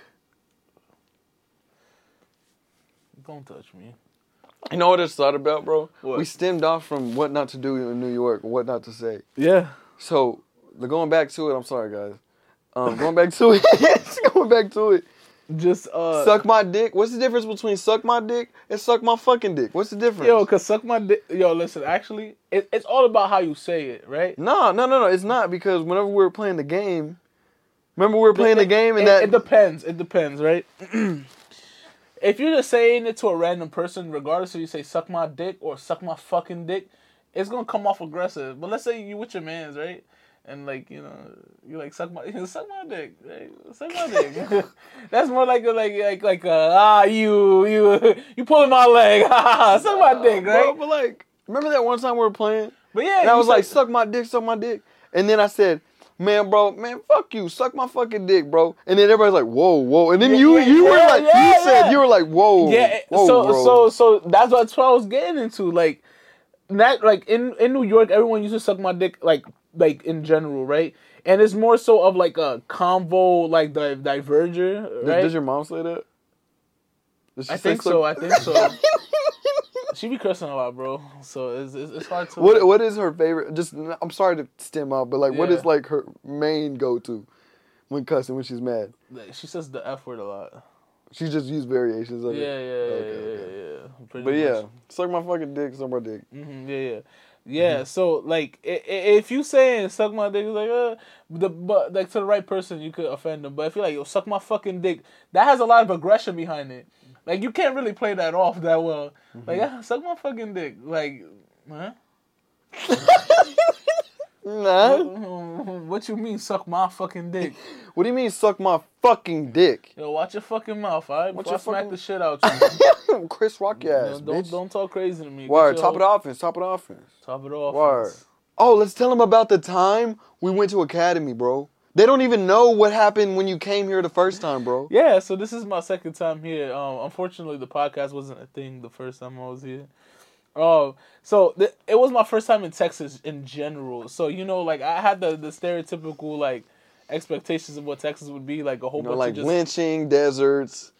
Don't touch me. You know what I just thought about, bro? What? We stemmed off from what not to do in New York, what not to say. Yeah. So, going back to it, I'm sorry, guys. Going back to it. Going back to it. Just suck my dick. What's the difference between suck my dick and suck my fucking dick? What's the difference? Yo, cause suck my dick. Yo, listen. Actually, it's all about how you say it, right? No. It's not, because whenever we were playing the game, remember we were playing the game, and that it depends, right? If you're just saying it to a random person, regardless if you say suck my dick or suck my fucking dick, it's gonna come off aggressive. But let's say you with your mans, right? And, like, you know, you like suck my dick, right? Suck my dick. That's more you pulling my leg, suck my dick, right? Bro, but like, remember that one time we were playing? But yeah, and I was like, suck my dick, and then I said, man, fuck you, suck my fucking dick, bro. And then everybody's like, whoa, and then you were like, whoa, yeah. Whoa, so that's what I was getting into, like that, like in New York, everyone used to suck my dick, like in general, right? And it's more so of like a convo, like the diverger, right? Does your mom say that? I think so. She be cursing a lot, bro. So it's hard to. What is her favorite? Just, I'm sorry to stem out, but like, what is like her main go to when cussing, when she's mad? Like, she says the F word a lot. She just used variations of it. Yeah. Pretty much. Suck my fucking dick, suck my dick. Mm-hmm, yeah. Yeah, mm-hmm. So like, if you saying suck my dick, like, but like to the right person, you could offend them. But if you're like, yo, suck my fucking dick, that has a lot of aggression behind it. Like, you can't really play that off that well. Mm-hmm. Like, suck my fucking dick, like, huh? Nah. What you mean, suck my fucking dick? What do you mean, suck my fucking dick? Yo, watch your fucking mouth, all right? Before I smack the shit out you. Chris Rock your ass, bitch. Don't talk crazy to me. Word, top of the offense. Top of the offense. Word. Oh, let's tell them about the time we went to Academy, bro. They don't even know what happened when you came here the first time, bro. Yeah, so this is my second time here. Unfortunately, the podcast wasn't a thing the first time I was here. So it was my first time in Texas in general. So, you know, like, I had the stereotypical, like, expectations of what Texas would be, like a whole bunch of just... lynching, deserts,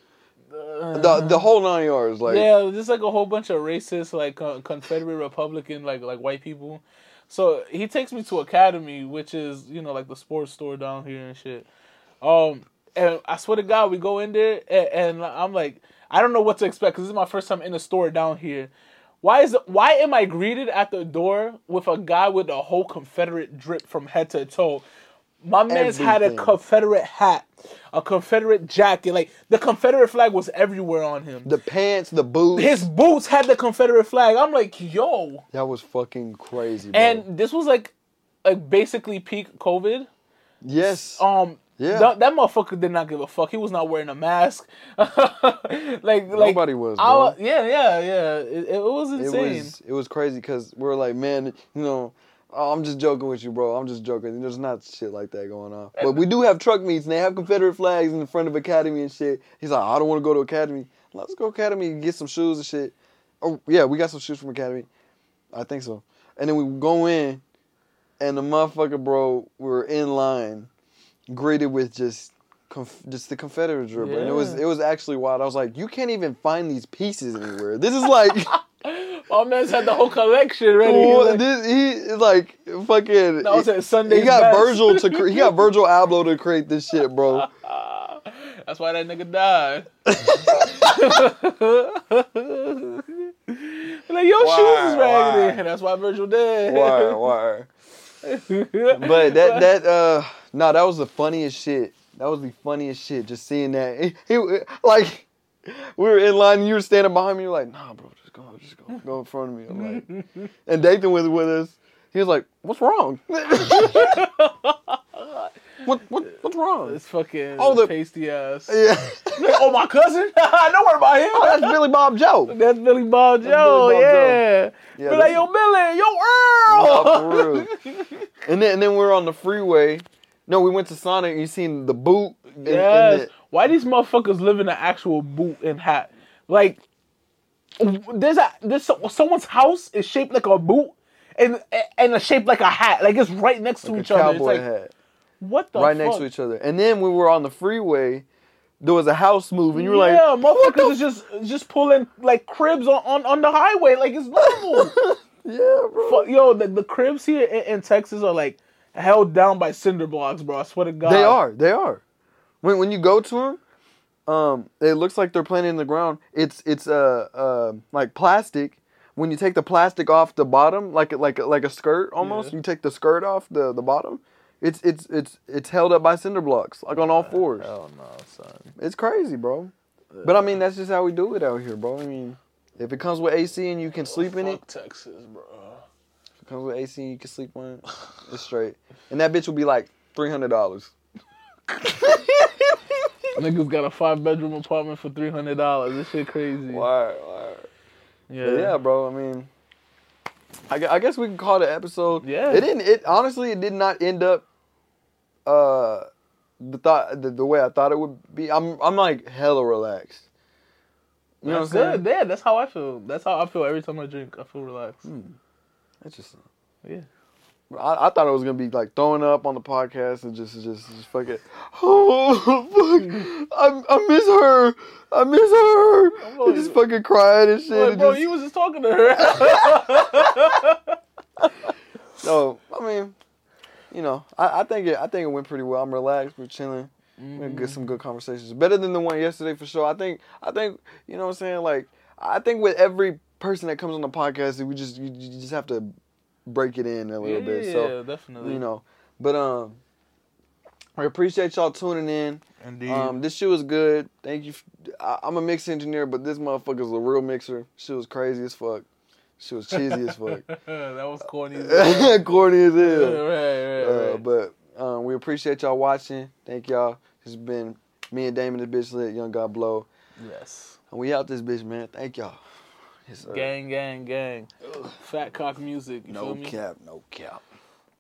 the whole 9 yards, like... Yeah, just like a whole bunch of racist, like, Confederate Republican, like white people. So he takes me to Academy, which is, you know, like the sports store down here and shit. And I swear to God, we go in there, and I'm like, I don't know what to expect, because this is my first time in a store down here. Why am I greeted at the door with a guy with a whole Confederate drip from head to toe? My man's had a Confederate hat, a Confederate jacket. Like, the Confederate flag was everywhere on him. The pants, the boots. His boots had the Confederate flag. I'm like, yo. That was fucking crazy, bro. And this was like basically peak COVID. Yes. Yeah. That motherfucker did not give a fuck. He was not wearing a mask. Like nobody was. Bro. Yeah. It was insane. It was crazy because we were like, man, you know, oh, I'm just joking with you, bro. I'm just joking. There's not shit like that going on. But we do have truck meets, and they have Confederate flags in the front of Academy and shit. He's like, I don't want to go to Academy. Let's go to Academy and get some shoes and shit. Oh yeah, we got some shoes from Academy. I think so. And then we go in, and the motherfucker, bro, we were in line. Greeted with just the Confederate drip, yeah. And it was actually wild. I was like, you can't even find these pieces anywhere. This is like, my man's had the whole collection ready. Well, he fucking. That was at Sunday's He got best. Virgil to he got Virgil Abloh to create this shit, bro. That's why that nigga died. Like your shoes is raggedy, and that's why Virgil dead. Why? But that was the funniest shit. That was the funniest shit. Just seeing that, like we were in line, and you were standing behind me. You're like, nah, bro, just go in front of me. I'm like, and Dathan was with us. He was like, what's wrong? What's wrong? It's fucking pasty ass. Yeah. Oh, my cousin? I don't worry about him. Oh, that's Billy Bob Joe. Yeah. Be like, yo, Billy, yo, Earl. No, for real. and then we were on the freeway. No, we went to Sonic and you seen the boot. Yes. Why these motherfuckers live in an actual boot and hat? Like, there's someone's house is shaped like a boot and it's shaped like a hat. Like, it's right next to each other. Cowboy hat. What the fuck? Right next to each other. And then we were on the freeway. There was a house move, and you were like, motherfuckers is just pulling, like, cribs on the highway. Like, it's normal. Yeah, bro. Yo, the cribs here in Texas are, like, held down by cinder blocks, bro. I swear to God. They are. When you go to them, it looks like they're planted in the ground. It's like, plastic. When you take the plastic off the bottom, like a skirt almost, You take the skirt off the bottom. It's held up by cinder blocks, like on all fours. Hell no, son. It's crazy, bro. Yeah. But I mean, that's just how we do it out here, bro. I mean, if it comes with AC and you can sleep in it. Texas, bro. If it comes with AC and you can sleep on it, it's straight. And that bitch will be like $300. Niggas got a 5-bedroom apartment for $300. This shit crazy. Why? Yeah. But yeah, bro, I mean, I guess we can call it an episode. Yeah. It did not end up the way I thought it would be. I'm like hella relaxed. You know what I'm saying? Yeah, that's how I feel. That's how I feel every time I drink. I feel relaxed. Interesting. Yeah. I thought it was gonna be like throwing up on the podcast and just fuck it. Oh fuck! I miss her. Like, just fucking crying and shit. Like, bro, you was just talking to her. No, I mean, you know, I think it went pretty well. I'm relaxed. We're chilling. We're gonna get some good conversations. Better than the one yesterday for sure. I think you know what I'm saying. Like, I think with every person that comes on the podcast, we just you just have to break it in a little bit. So, yeah, definitely. You know, but I appreciate y'all tuning in. Indeed. This shit was good. Thank you. I'm a mix engineer, but this motherfucker's a real mixer. Shit was crazy as fuck. Shit was cheesy as fuck. That was corny as hell. Right. But we appreciate y'all watching. Thank y'all. It's been me and Damon, the bitch lit, Young God Blow. Yes. And we out this bitch, man. Thank y'all. Yes, gang, gang, gang. Fat cock music. You feel me? No cap.